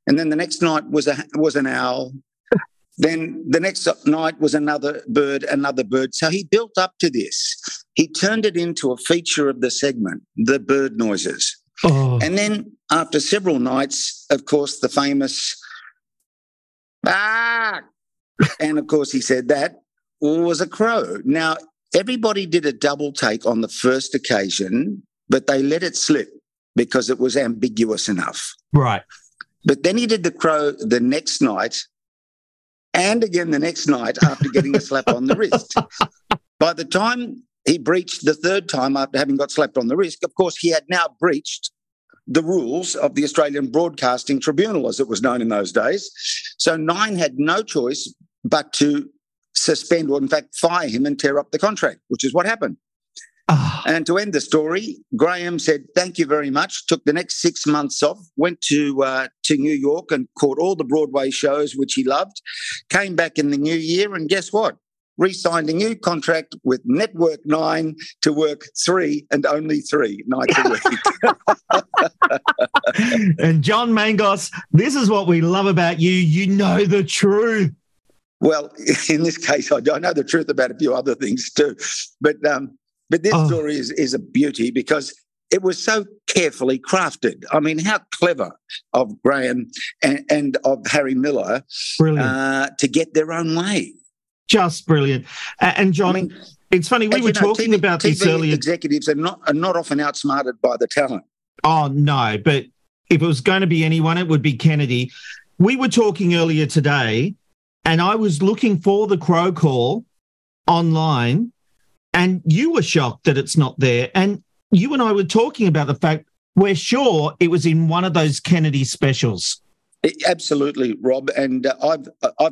And then the next night was an owl. Then the next night was another bird. So he built up to this. He turned it into a feature of the segment, the bird noises. Oh. And then after several nights, of course, the famous, "Ah!" And of course he said that, was a crow. Now, everybody did a double take on the first occasion, but they let it slip because it was ambiguous enough. Right. But then he did the crow the next night, and again the next night after getting a slap on the wrist. By the time he breached the third time after having got slapped on the wrist, of course, he had now breached the rules of the Australian Broadcasting Tribunal, as it was known in those days. So Nine had no choice but to suspend or, in fact, fire him and tear up the contract, which is what happened. Oh. And to end the story, Graham said, "Thank you very much," took the next 6 months off, went to New York and caught all the Broadway shows, which he loved, came back in the new year, and guess what? Re-signed a new contract with Network 9 to work 3 and only 3 nights a week. And John Mangos, this is what we love about you. You know the truth. Well, in this case, I know the truth about a few other things too. But this story is a beauty because it was so carefully crafted. I mean, how clever of Graham and of Harry Miller to get their own way. Just brilliant. And John, I mean, it's funny, we were talking about this earlier. TV executives are not often outsmarted by the talent. Oh, no, but if it was going to be anyone, it would be Kennedy. We were talking earlier today, and I was looking for the crow call online, and you were shocked that it's not there. And you and I were talking about the fact we're sure it was in one of those Kennedy specials. Absolutely, Rob, and I've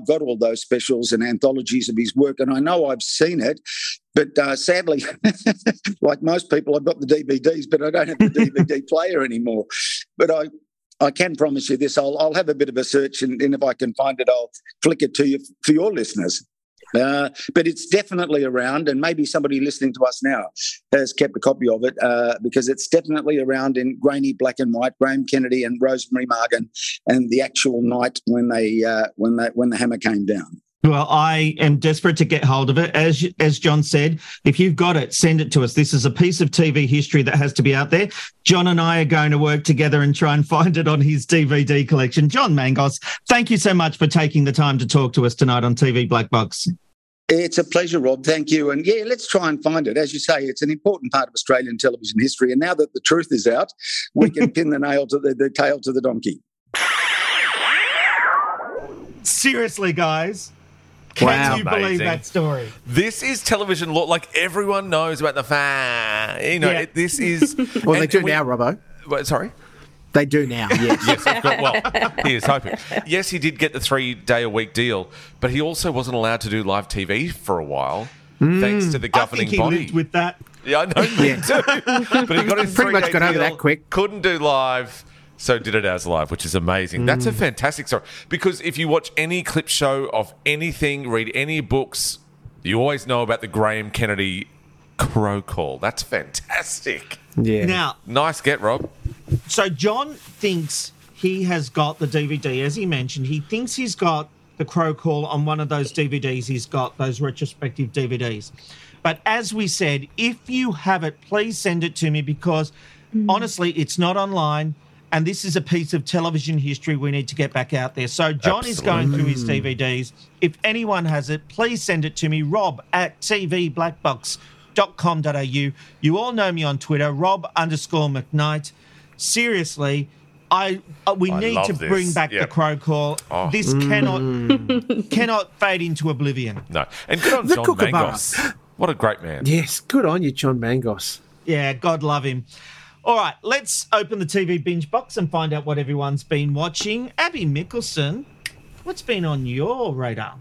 got all those specials and anthologies of his work, and I know I've seen it, but sadly, like most people, I've got the DVDs, but I don't have the DVD player anymore. But I can promise you this, I'll have a bit of a search, and if I can find it, I'll flick it to you for your listeners. But it's definitely around, and maybe somebody listening to us now has kept a copy of it because it's definitely around in grainy black and white. Graham Kennedy and Rosemary Margan, and the actual night when the hammer came down. Well, I am desperate to get hold of it. As John said, if you've got it, send it to us. This is a piece of TV history that has to be out there. John and I are going to work together and try and find it on his DVD collection. John Mangos, thank you so much for taking the time to talk to us tonight on TV Black Box. It's a pleasure, Rob. Thank you. And yeah, let's try and find it. As you say, it's an important part of Australian television history. And now that the truth is out, we can pin the tail to the donkey. Seriously, guys. Can you believe that story? This is television law. Like, everyone knows about the fan. You know, this is... Well, they do now, Robbo. Sorry? They do now, yes. He is hoping. Yes, he did get the 3-day-a-week deal, but he also wasn't allowed to do live TV for a while, thanks to the governing body. Lived with that. Yeah, I know, me too. But he got his 3-day deal. Pretty much got over that quick. Couldn't do live. So did it as live, which is amazing. That's a fantastic story, because if you watch any clip show of anything, read any books, you always know about the Graham Kennedy crow call. That's fantastic. Yeah. Now, nice get, Rob. So John thinks he has got the DVD, as he mentioned. He thinks he's got the crow call on one of those DVDs. He's got those retrospective DVDs. But as we said, if you have it, please send it to me, because honestly, it's not online. And this is a piece of television history we need to get back out there. So John is going through his DVDs. If anyone has it, please send it to me, rob@tvblackbox.com.au. You all know me on Twitter, rob_McKnight. Seriously, we need to bring back the crow call. Oh. This cannot fade into oblivion. No. And good on John Mangos. What a great man. Yes, good on you, John Mangos. Yeah, God love him. All right, let's open the TV binge box and find out what everyone's been watching. Abby Mickelson, what's been on your radar?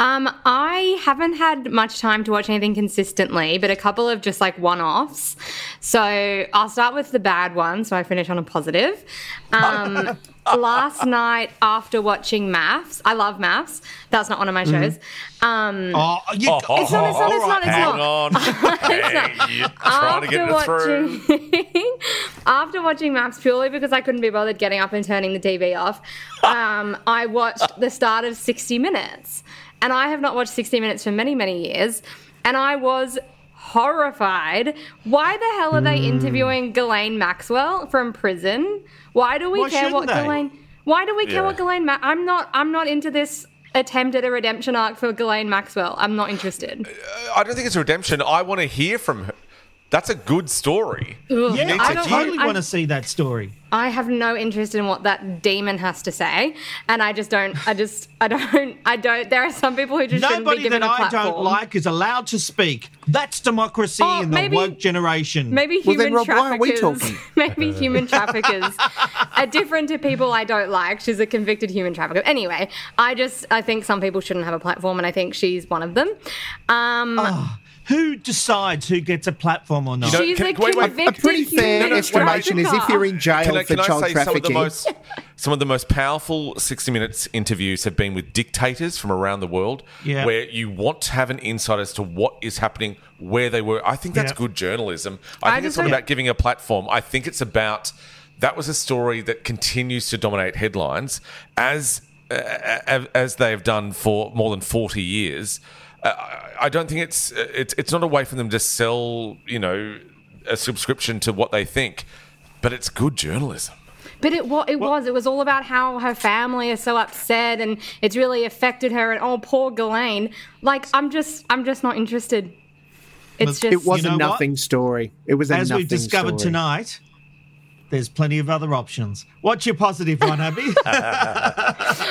I haven't had much time to watch anything consistently, but a couple of just like one-offs. So I'll start with the bad one, so I finish on a positive. Last night, after watching Maths, I love Maths. That's not one of my shows. After watching Maths, purely because I couldn't be bothered getting up and turning the TV off, I watched the start of 60 Minutes. And I have not watched 60 Minutes for many, many years. And I was horrified. Why the hell are they interviewing Ghislaine Maxwell from prison? Why do we care what Ghislaine Maxwell... I'm not into this attempt at a redemption arc for Ghislaine Maxwell. I'm not interested. I don't think it's a redemption. I want to hear from her. That's a good story. I want to see that story. I have no interest in what that demon has to say, and I just don't. There are some people who just nobody shouldn't be given a platform. Nobody that I don't like is allowed to speak. That's democracy in the woke generation. Maybe human traffickers. Why are we talking? Maybe human traffickers are different to people I don't like. She's a convicted human trafficker. Anyway, I think some people shouldn't have a platform, and I think she's one of them. Who decides who gets a platform or not? A pretty fair estimation is if you're in jail for child trafficking. Some of the most powerful 60 Minutes interviews have been with dictators from around the world, where you want to have an insight as to what is happening, where they were. I think that's good journalism. I think it's not about giving a platform. I think it's about that was a story that continues to dominate headlines as they have done for more than 40 years. I don't think it's not a way for them to sell, a subscription to what they think, but it's good journalism. But it was all about how her family is so upset and it's really affected her and poor Ghislaine. Like I'm just not interested. It was a nothing story. It was a nothing story. As we've discovered tonight, there's plenty of other options. What's your positive one, Abby?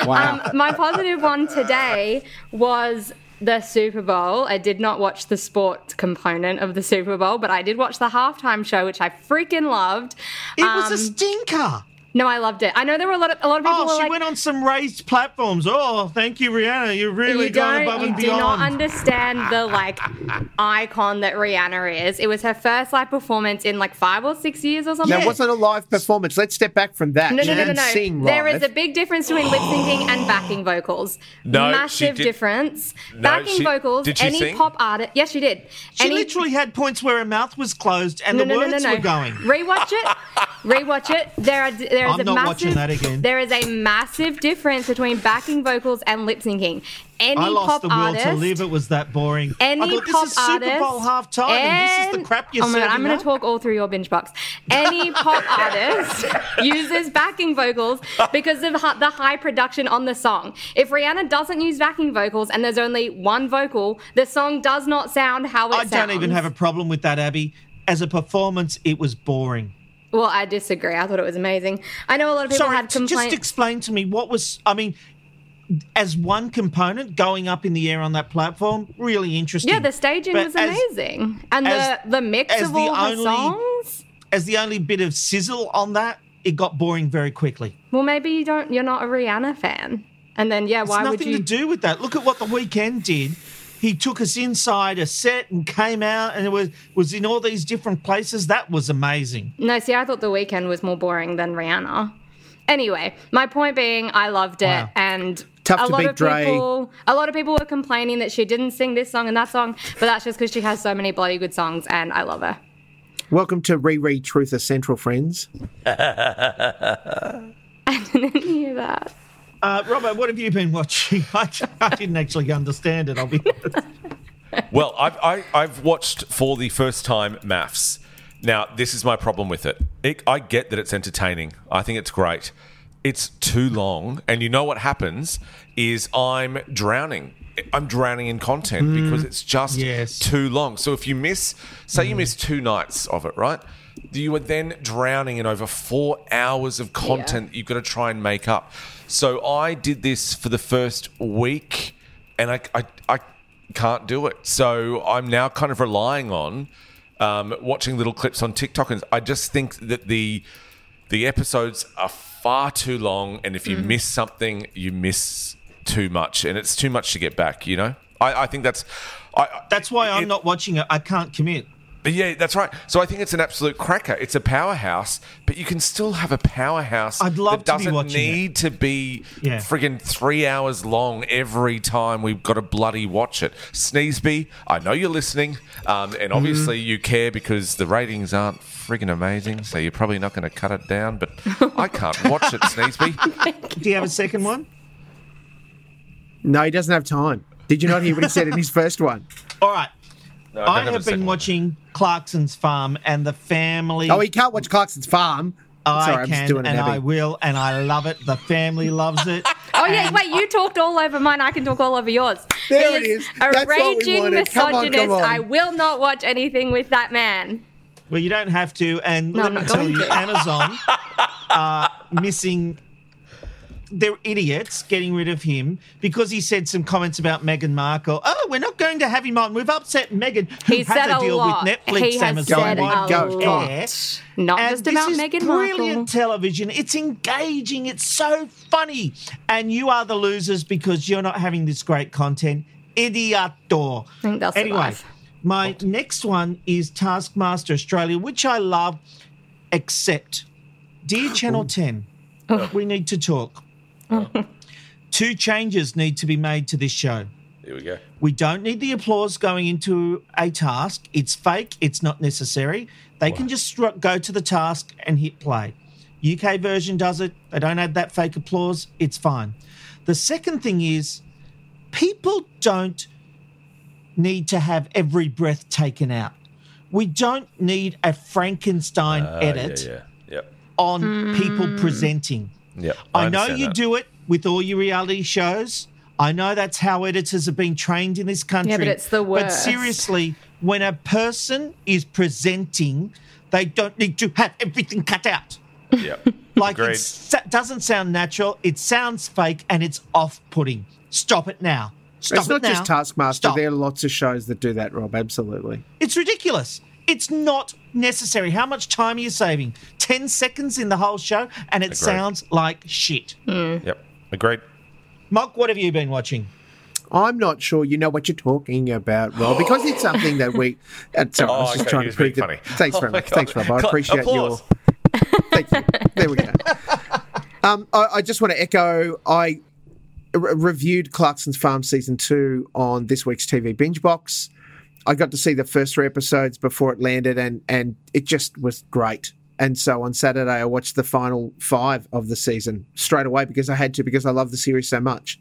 Wow. My positive one today was the Super Bowl. I did not watch the sports component of the Super Bowl, but I did watch the halftime show, which I freaking loved. It was a stinker. No, I loved it. I know there were a lot of people. Oh, she went on some raised platforms. Oh, thank you, Rihanna. You've really gone above and beyond. You do not understand the icon that Rihanna is. It was her first live performance in 5 or 6 years or something. That wasn't a live performance. Let's step back from that. No. Sing live. There is a big difference between lip syncing and backing vocals. No, massive difference. No, backing vocals. Did she sing? Pop artist. Yes, she did. She literally had points where her mouth was closed and the words were going. Rewatch it. There is a massive difference between backing vocals and lip syncing. I lost the will to live. It was that boring. This is Super Bowl halftime, and this is the crap you're serving. Oh my God, I'm going to talk all through your binge box. Any pop artist uses backing vocals because of the high production on the song. If Rihanna doesn't use backing vocals and there's only one vocal, the song does not sound how it sounds. I don't even have a problem with that, Abby. As a performance, it was boring. Well, I disagree. I thought it was amazing. I know a lot of people had complaints. Just explain to me as one component going up in the air on that platform, really interesting. Yeah, the staging was amazing. And the mix of all the songs. As the only bit of sizzle on that, it got boring very quickly. Well, maybe you're not a Rihanna fan. And then, why would you? It's nothing to do with that. Look at what The Weeknd did He took us inside a set and came out and it was in all these different places. That was amazing. No, see, I thought The Weeknd was more boring than Rihanna. Anyway, my point being, I loved it. Wow. And a lot of people were complaining that she didn't sing this song and that song, but that's just because she has so many bloody good songs and I love her. Welcome to Re-Read Truther Central, friends. I didn't hear that. Robert, what have you been watching? I didn't actually understand it, I'll be honest. Well, I've watched for the first time Maths. Now, this is my problem with it. I get that it's entertaining. I think it's great. It's too long. And you know what happens is I'm drowning. I'm drowning in content because it's just too long. So if you miss, you miss 2 nights of it, right? You are then drowning in over 4 hours of content that you've got to try and make up. So I did this for the first week and I can't do it. So I'm now kind of relying on watching little clips on TikTok. And I just think that the episodes are far too long. And if you miss something, you miss too much. And it's too much to get back, you know? I think that's why I'm not watching it. I can't commit. Yeah, that's right. So I think it's an absolute cracker. It's a powerhouse, but you can still have a powerhouse that doesn't need to be friggin' 3 hours long every time we've got to bloody watch it. Sneezeby, I know you're listening, and obviously you care because the ratings aren't friggin' amazing, so you're probably not going to cut it down, but I can't watch it, Sneezeby. Do you have a second one? No, he doesn't have time. Did you not hear what he said in his first one? All right. No, I have been watching Clarkson's Farm and the family... Oh, you can't watch Clarkson's Farm. I will, and I love it. The family loves it. Oh, yeah, wait, you talked all over mine. I can talk all over yours. There it is. That's a raging misogynist. Come on. I will not watch anything with that man. Well, you don't have to, and let me tell you, Amazon are missing... They're idiots getting rid of him because he said some comments about Meghan Markle. Oh, we're not going to have him on. We've upset Meghan, who has a deal with Netflix, Amazon, Go. Not and just about Meghan Markle. This is brilliant television. It's engaging. It's so funny. And you are the losers because you're not having this great content. Idioto. I think that's anyway, my next one is Taskmaster Australia, which I love, except, dear Channel 10, we need to talk. 2 changes need to be made to this show. Here we go. We don't need the applause going into a task. It's fake. It's not necessary. They can just go to the task and hit play. UK version does it. They don't have that fake applause. It's fine. The second thing is people don't need to have every breath taken out. We don't need a Frankenstein edit on people presenting. Yep, I know you do it with all your reality shows. I know that's how editors have been trained in this country. Yeah, but it's the worst. But seriously, when a person is presenting, they don't need to have everything cut out. Yeah, like it doesn't sound natural. It sounds fake and it's off-putting. Stop it now. It's not just Taskmaster. Stop. There are lots of shows that do that, Rob, absolutely. It's ridiculous. It's not necessary. How much time are you saving? 10 seconds in the whole show and it sounds like shit. Mm. Yep, agreed. Mark, what have you been watching? I'm not sure you know what you're talking about, Rob, because it's something that we... sorry, I was just trying to prove that. Thanks very much. Thanks, Rob. I appreciate your... Thank you. There we go. I just want to echo... I reviewed Clarkson's Farm Season 2 on this week's TV Binge Box. I got to see the first 3 episodes before it landed and it just was great. And so on Saturday, I watched the final 5 of the season straight away because I had to, because I love the series so much.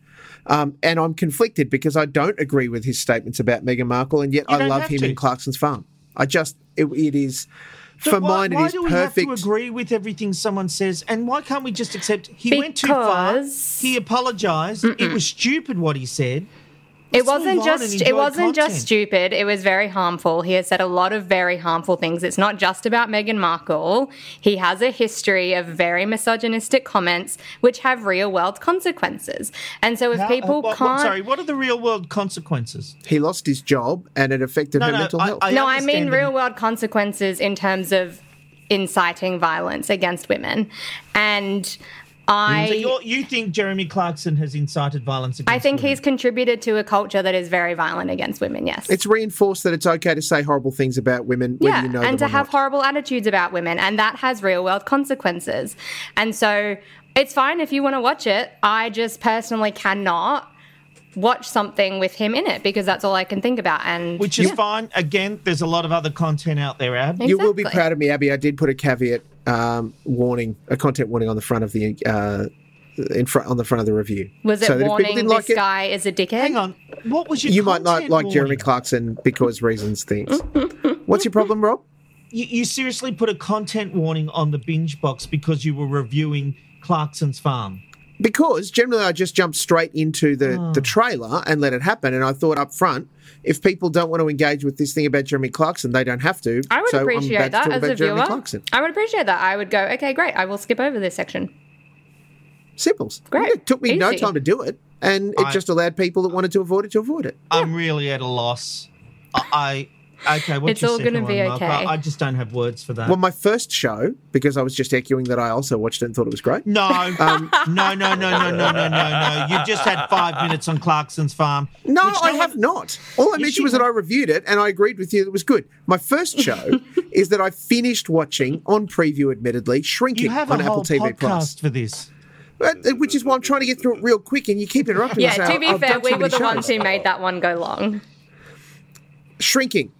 And I'm conflicted because I don't agree with his statements about Meghan Markle, and yet I love him in Clarkson's Farm. I just, it is... But for mine, it is perfect. Why do we have to agree with everything someone says? And why can't we just accept went too far, he apologised, it was stupid what he said. It wasn't just stupid. It was very harmful. He has said a lot of very harmful things. It's not just about Meghan Markle. He has a history of very misogynistic comments which have real-world consequences. And so if people can't... Sorry, what are the real-world consequences? He lost his job and it affected her mental health. I mean real-world consequences in terms of inciting violence against women. And... So you think Jeremy Clarkson has incited violence against women? I think he's contributed to a culture that is very violent against women, yes. It's reinforced that it's okay to say horrible things about women, whether you know them or not. And to have horrible attitudes about women, and that has real-world consequences. And so it's fine if you want to watch it. I just personally cannot watch something with him in it because that's all I can think about. And which is fine. Again, there's a lot of other content out there, Ab. Exactly. You will be proud of me, Abby. I did put a caveat warning, a content warning on the front of the on the front of the review. Was it warning this guy is a dickhead? Hang on. What was your content warning? You might not like Jeremy Clarkson because reasons things. What's your problem, Rob? You seriously put a content warning on the binge box because you were reviewing Clarkson's Farm. Because generally I just jump straight into the trailer and let it happen. And I thought up front, if people don't want to engage with this thing about Jeremy Clarkson, they don't have to. I would appreciate that as a viewer. I would appreciate that. I would go, okay, great, I will skip over this section. Simples. Great. It took me no time to do it. And it just allowed people that wanted to avoid it to avoid it. I'm really at a loss. Okay, what's your second one, Mark? It's all going to be okay. I just don't have words for that. Well, my first show, because I was just echoing that I also watched it and thought it was great. No, no. You just had 5 minutes on Clarkson's Farm. No, I have not. All I mentioned was that I reviewed it and I agreed with you that it was good. My first show is that I finished watching, on preview admittedly, Shrinking on Apple TV+. You have a whole podcast for this. Which is why I'm trying to get through it real quick and you keep interrupting me. Yeah, to be fair, we were the ones who made that one go long. Shrinking.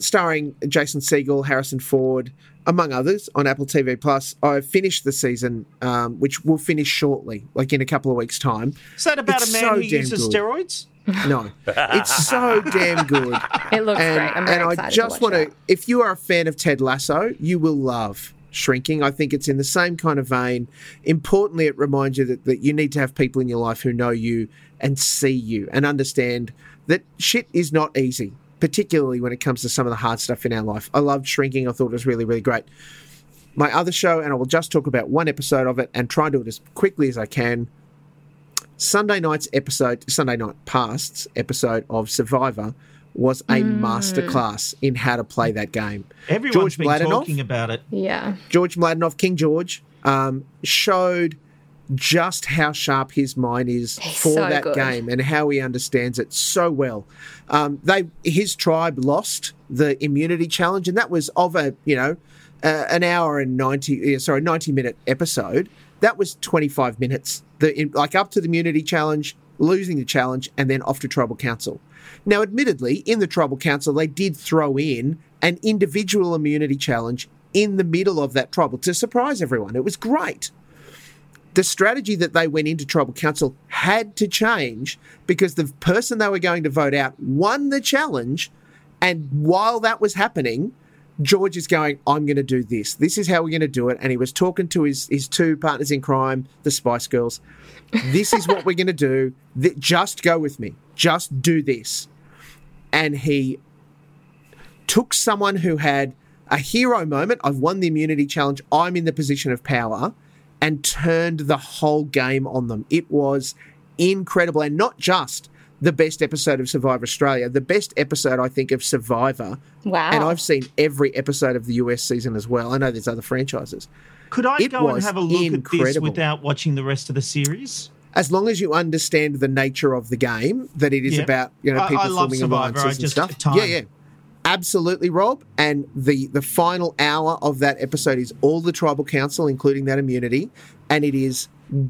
Starring Jason Segel, Harrison Ford, among others, on Apple TV+. I finished the season, which will finish shortly, like in a couple of weeks' time. Is that about a man who uses steroids? No. It's so damn good. It looks great. I'm very excited to watch it. And I just want to, if you are a fan of Ted Lasso, you will love Shrinking. I think it's in the same kind of vein. Importantly, it reminds you that you need to have people in your life who know you and see you and understand that shit is not easy, particularly when it comes to some of the hard stuff in our life. I loved Shrinking. I thought it was really, really great. My other show, and I will just talk about one episode of it and try and do it as quickly as I can, Sunday night past's episode of Survivor was a masterclass in how to play that game. Everyone's been talking about it. Yeah. George Mladenoff, King George, showed just how sharp his mind is for that game and how he understands it so well. His tribe lost the immunity challenge, and that was of a, an hour and 90-minute episode. That was 25 minutes, up to the immunity challenge, losing the challenge, and then off to tribal council. Now, admittedly, in the tribal council, they did throw in an individual immunity challenge in the middle of that tribal to surprise everyone. It was great. The strategy that they went into tribal council had to change because the person they were going to vote out won the challenge. And while that was happening, George is going, I'm going to do this. This is how we're going to do it. And he was talking to his two partners in crime, the Spice Girls. This is what we're going to do. Just go with me. Just do this. And he took someone who had a hero moment. I've won the immunity challenge. I'm in the position of power. And turned the whole game on them. It was incredible. And not just the best episode of Survivor Australia, the best episode, I think, of Survivor. Wow. And I've seen every episode of the US season as well. I know there's other franchises. Could I go and have a look at this without watching the rest of the series? As long as you understand the nature of the game, that it is about people forming alliances and stuff. Yeah. Absolutely, Rob. And the final hour of that episode is all the tribal council, including that immunity, and it is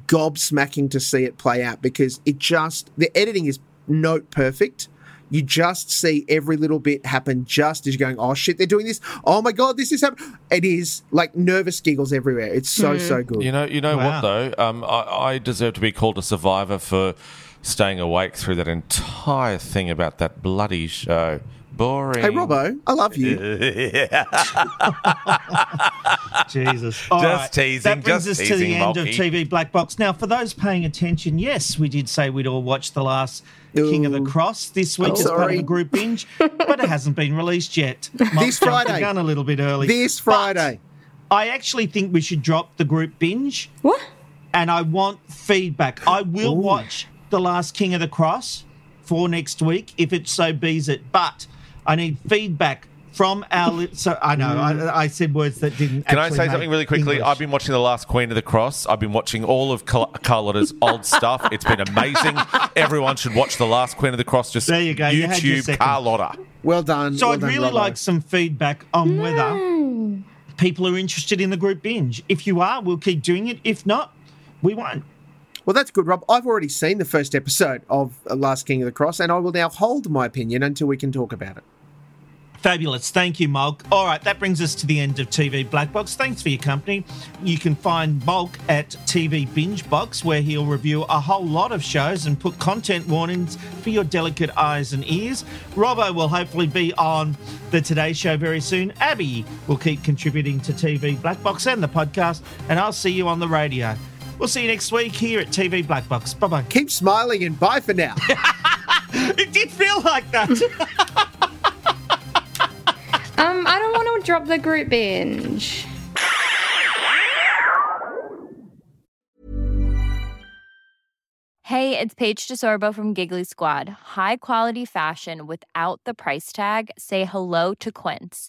gobsmacking to see it play out because the editing is note perfect. You just see every little bit happen just as you're going, oh, shit, they're doing this. Oh, my God, this is happening. It is like nervous giggles everywhere. It's so good. You know what, though? I deserve to be called a survivor for staying awake through that entire thing about that bloody show. Boring. Hey, Robbo, I love you. Jesus. All right. Teasing. That brings us to the end of TV Black Box. Now, for those paying attention, yes, we did say we'd all watch the last King of the Cross this week as part of the group binge, but it hasn't been released yet. This Friday. I've gone a little bit early. This Friday. But I actually think we should drop the group binge. What? And I want feedback. I will watch the last King of the Cross for next week if it so be's it, but I need feedback From our I said words that didn't. Can I say something really quickly? English. I've been watching The Last Queen of the Cross. I've been watching all of Carlotta's old stuff. It's been amazing. Everyone should watch The Last Queen of the Cross. Just there you go. YouTube you Carlotta. Well done. So well I'd done, really Robbo. Like some feedback on whether people are interested in the group binge. If you are, we'll keep doing it. If not, we won't. Well, that's good, Rob. I've already seen the first episode of Last King of the Cross, and I will now hold my opinion until we can talk about it. Fabulous. Thank you, Mulk. All right, that brings us to the end of TV Black Box. Thanks for your company. You can find Mulk at TV Binge Box, where he'll review a whole lot of shows and put content warnings for your delicate eyes and ears. Robbo will hopefully be on the Today Show very soon. Abby will keep contributing to TV Black Box and the podcast, and I'll see you on the radio. We'll see you next week here at TV Black Box. Bye-bye. Keep smiling and bye for now. It did feel like that. I don't want to drop the group binge. Hey, it's Paige DeSorbo from Giggly Squad. High quality fashion without the price tag. Say hello to Quince.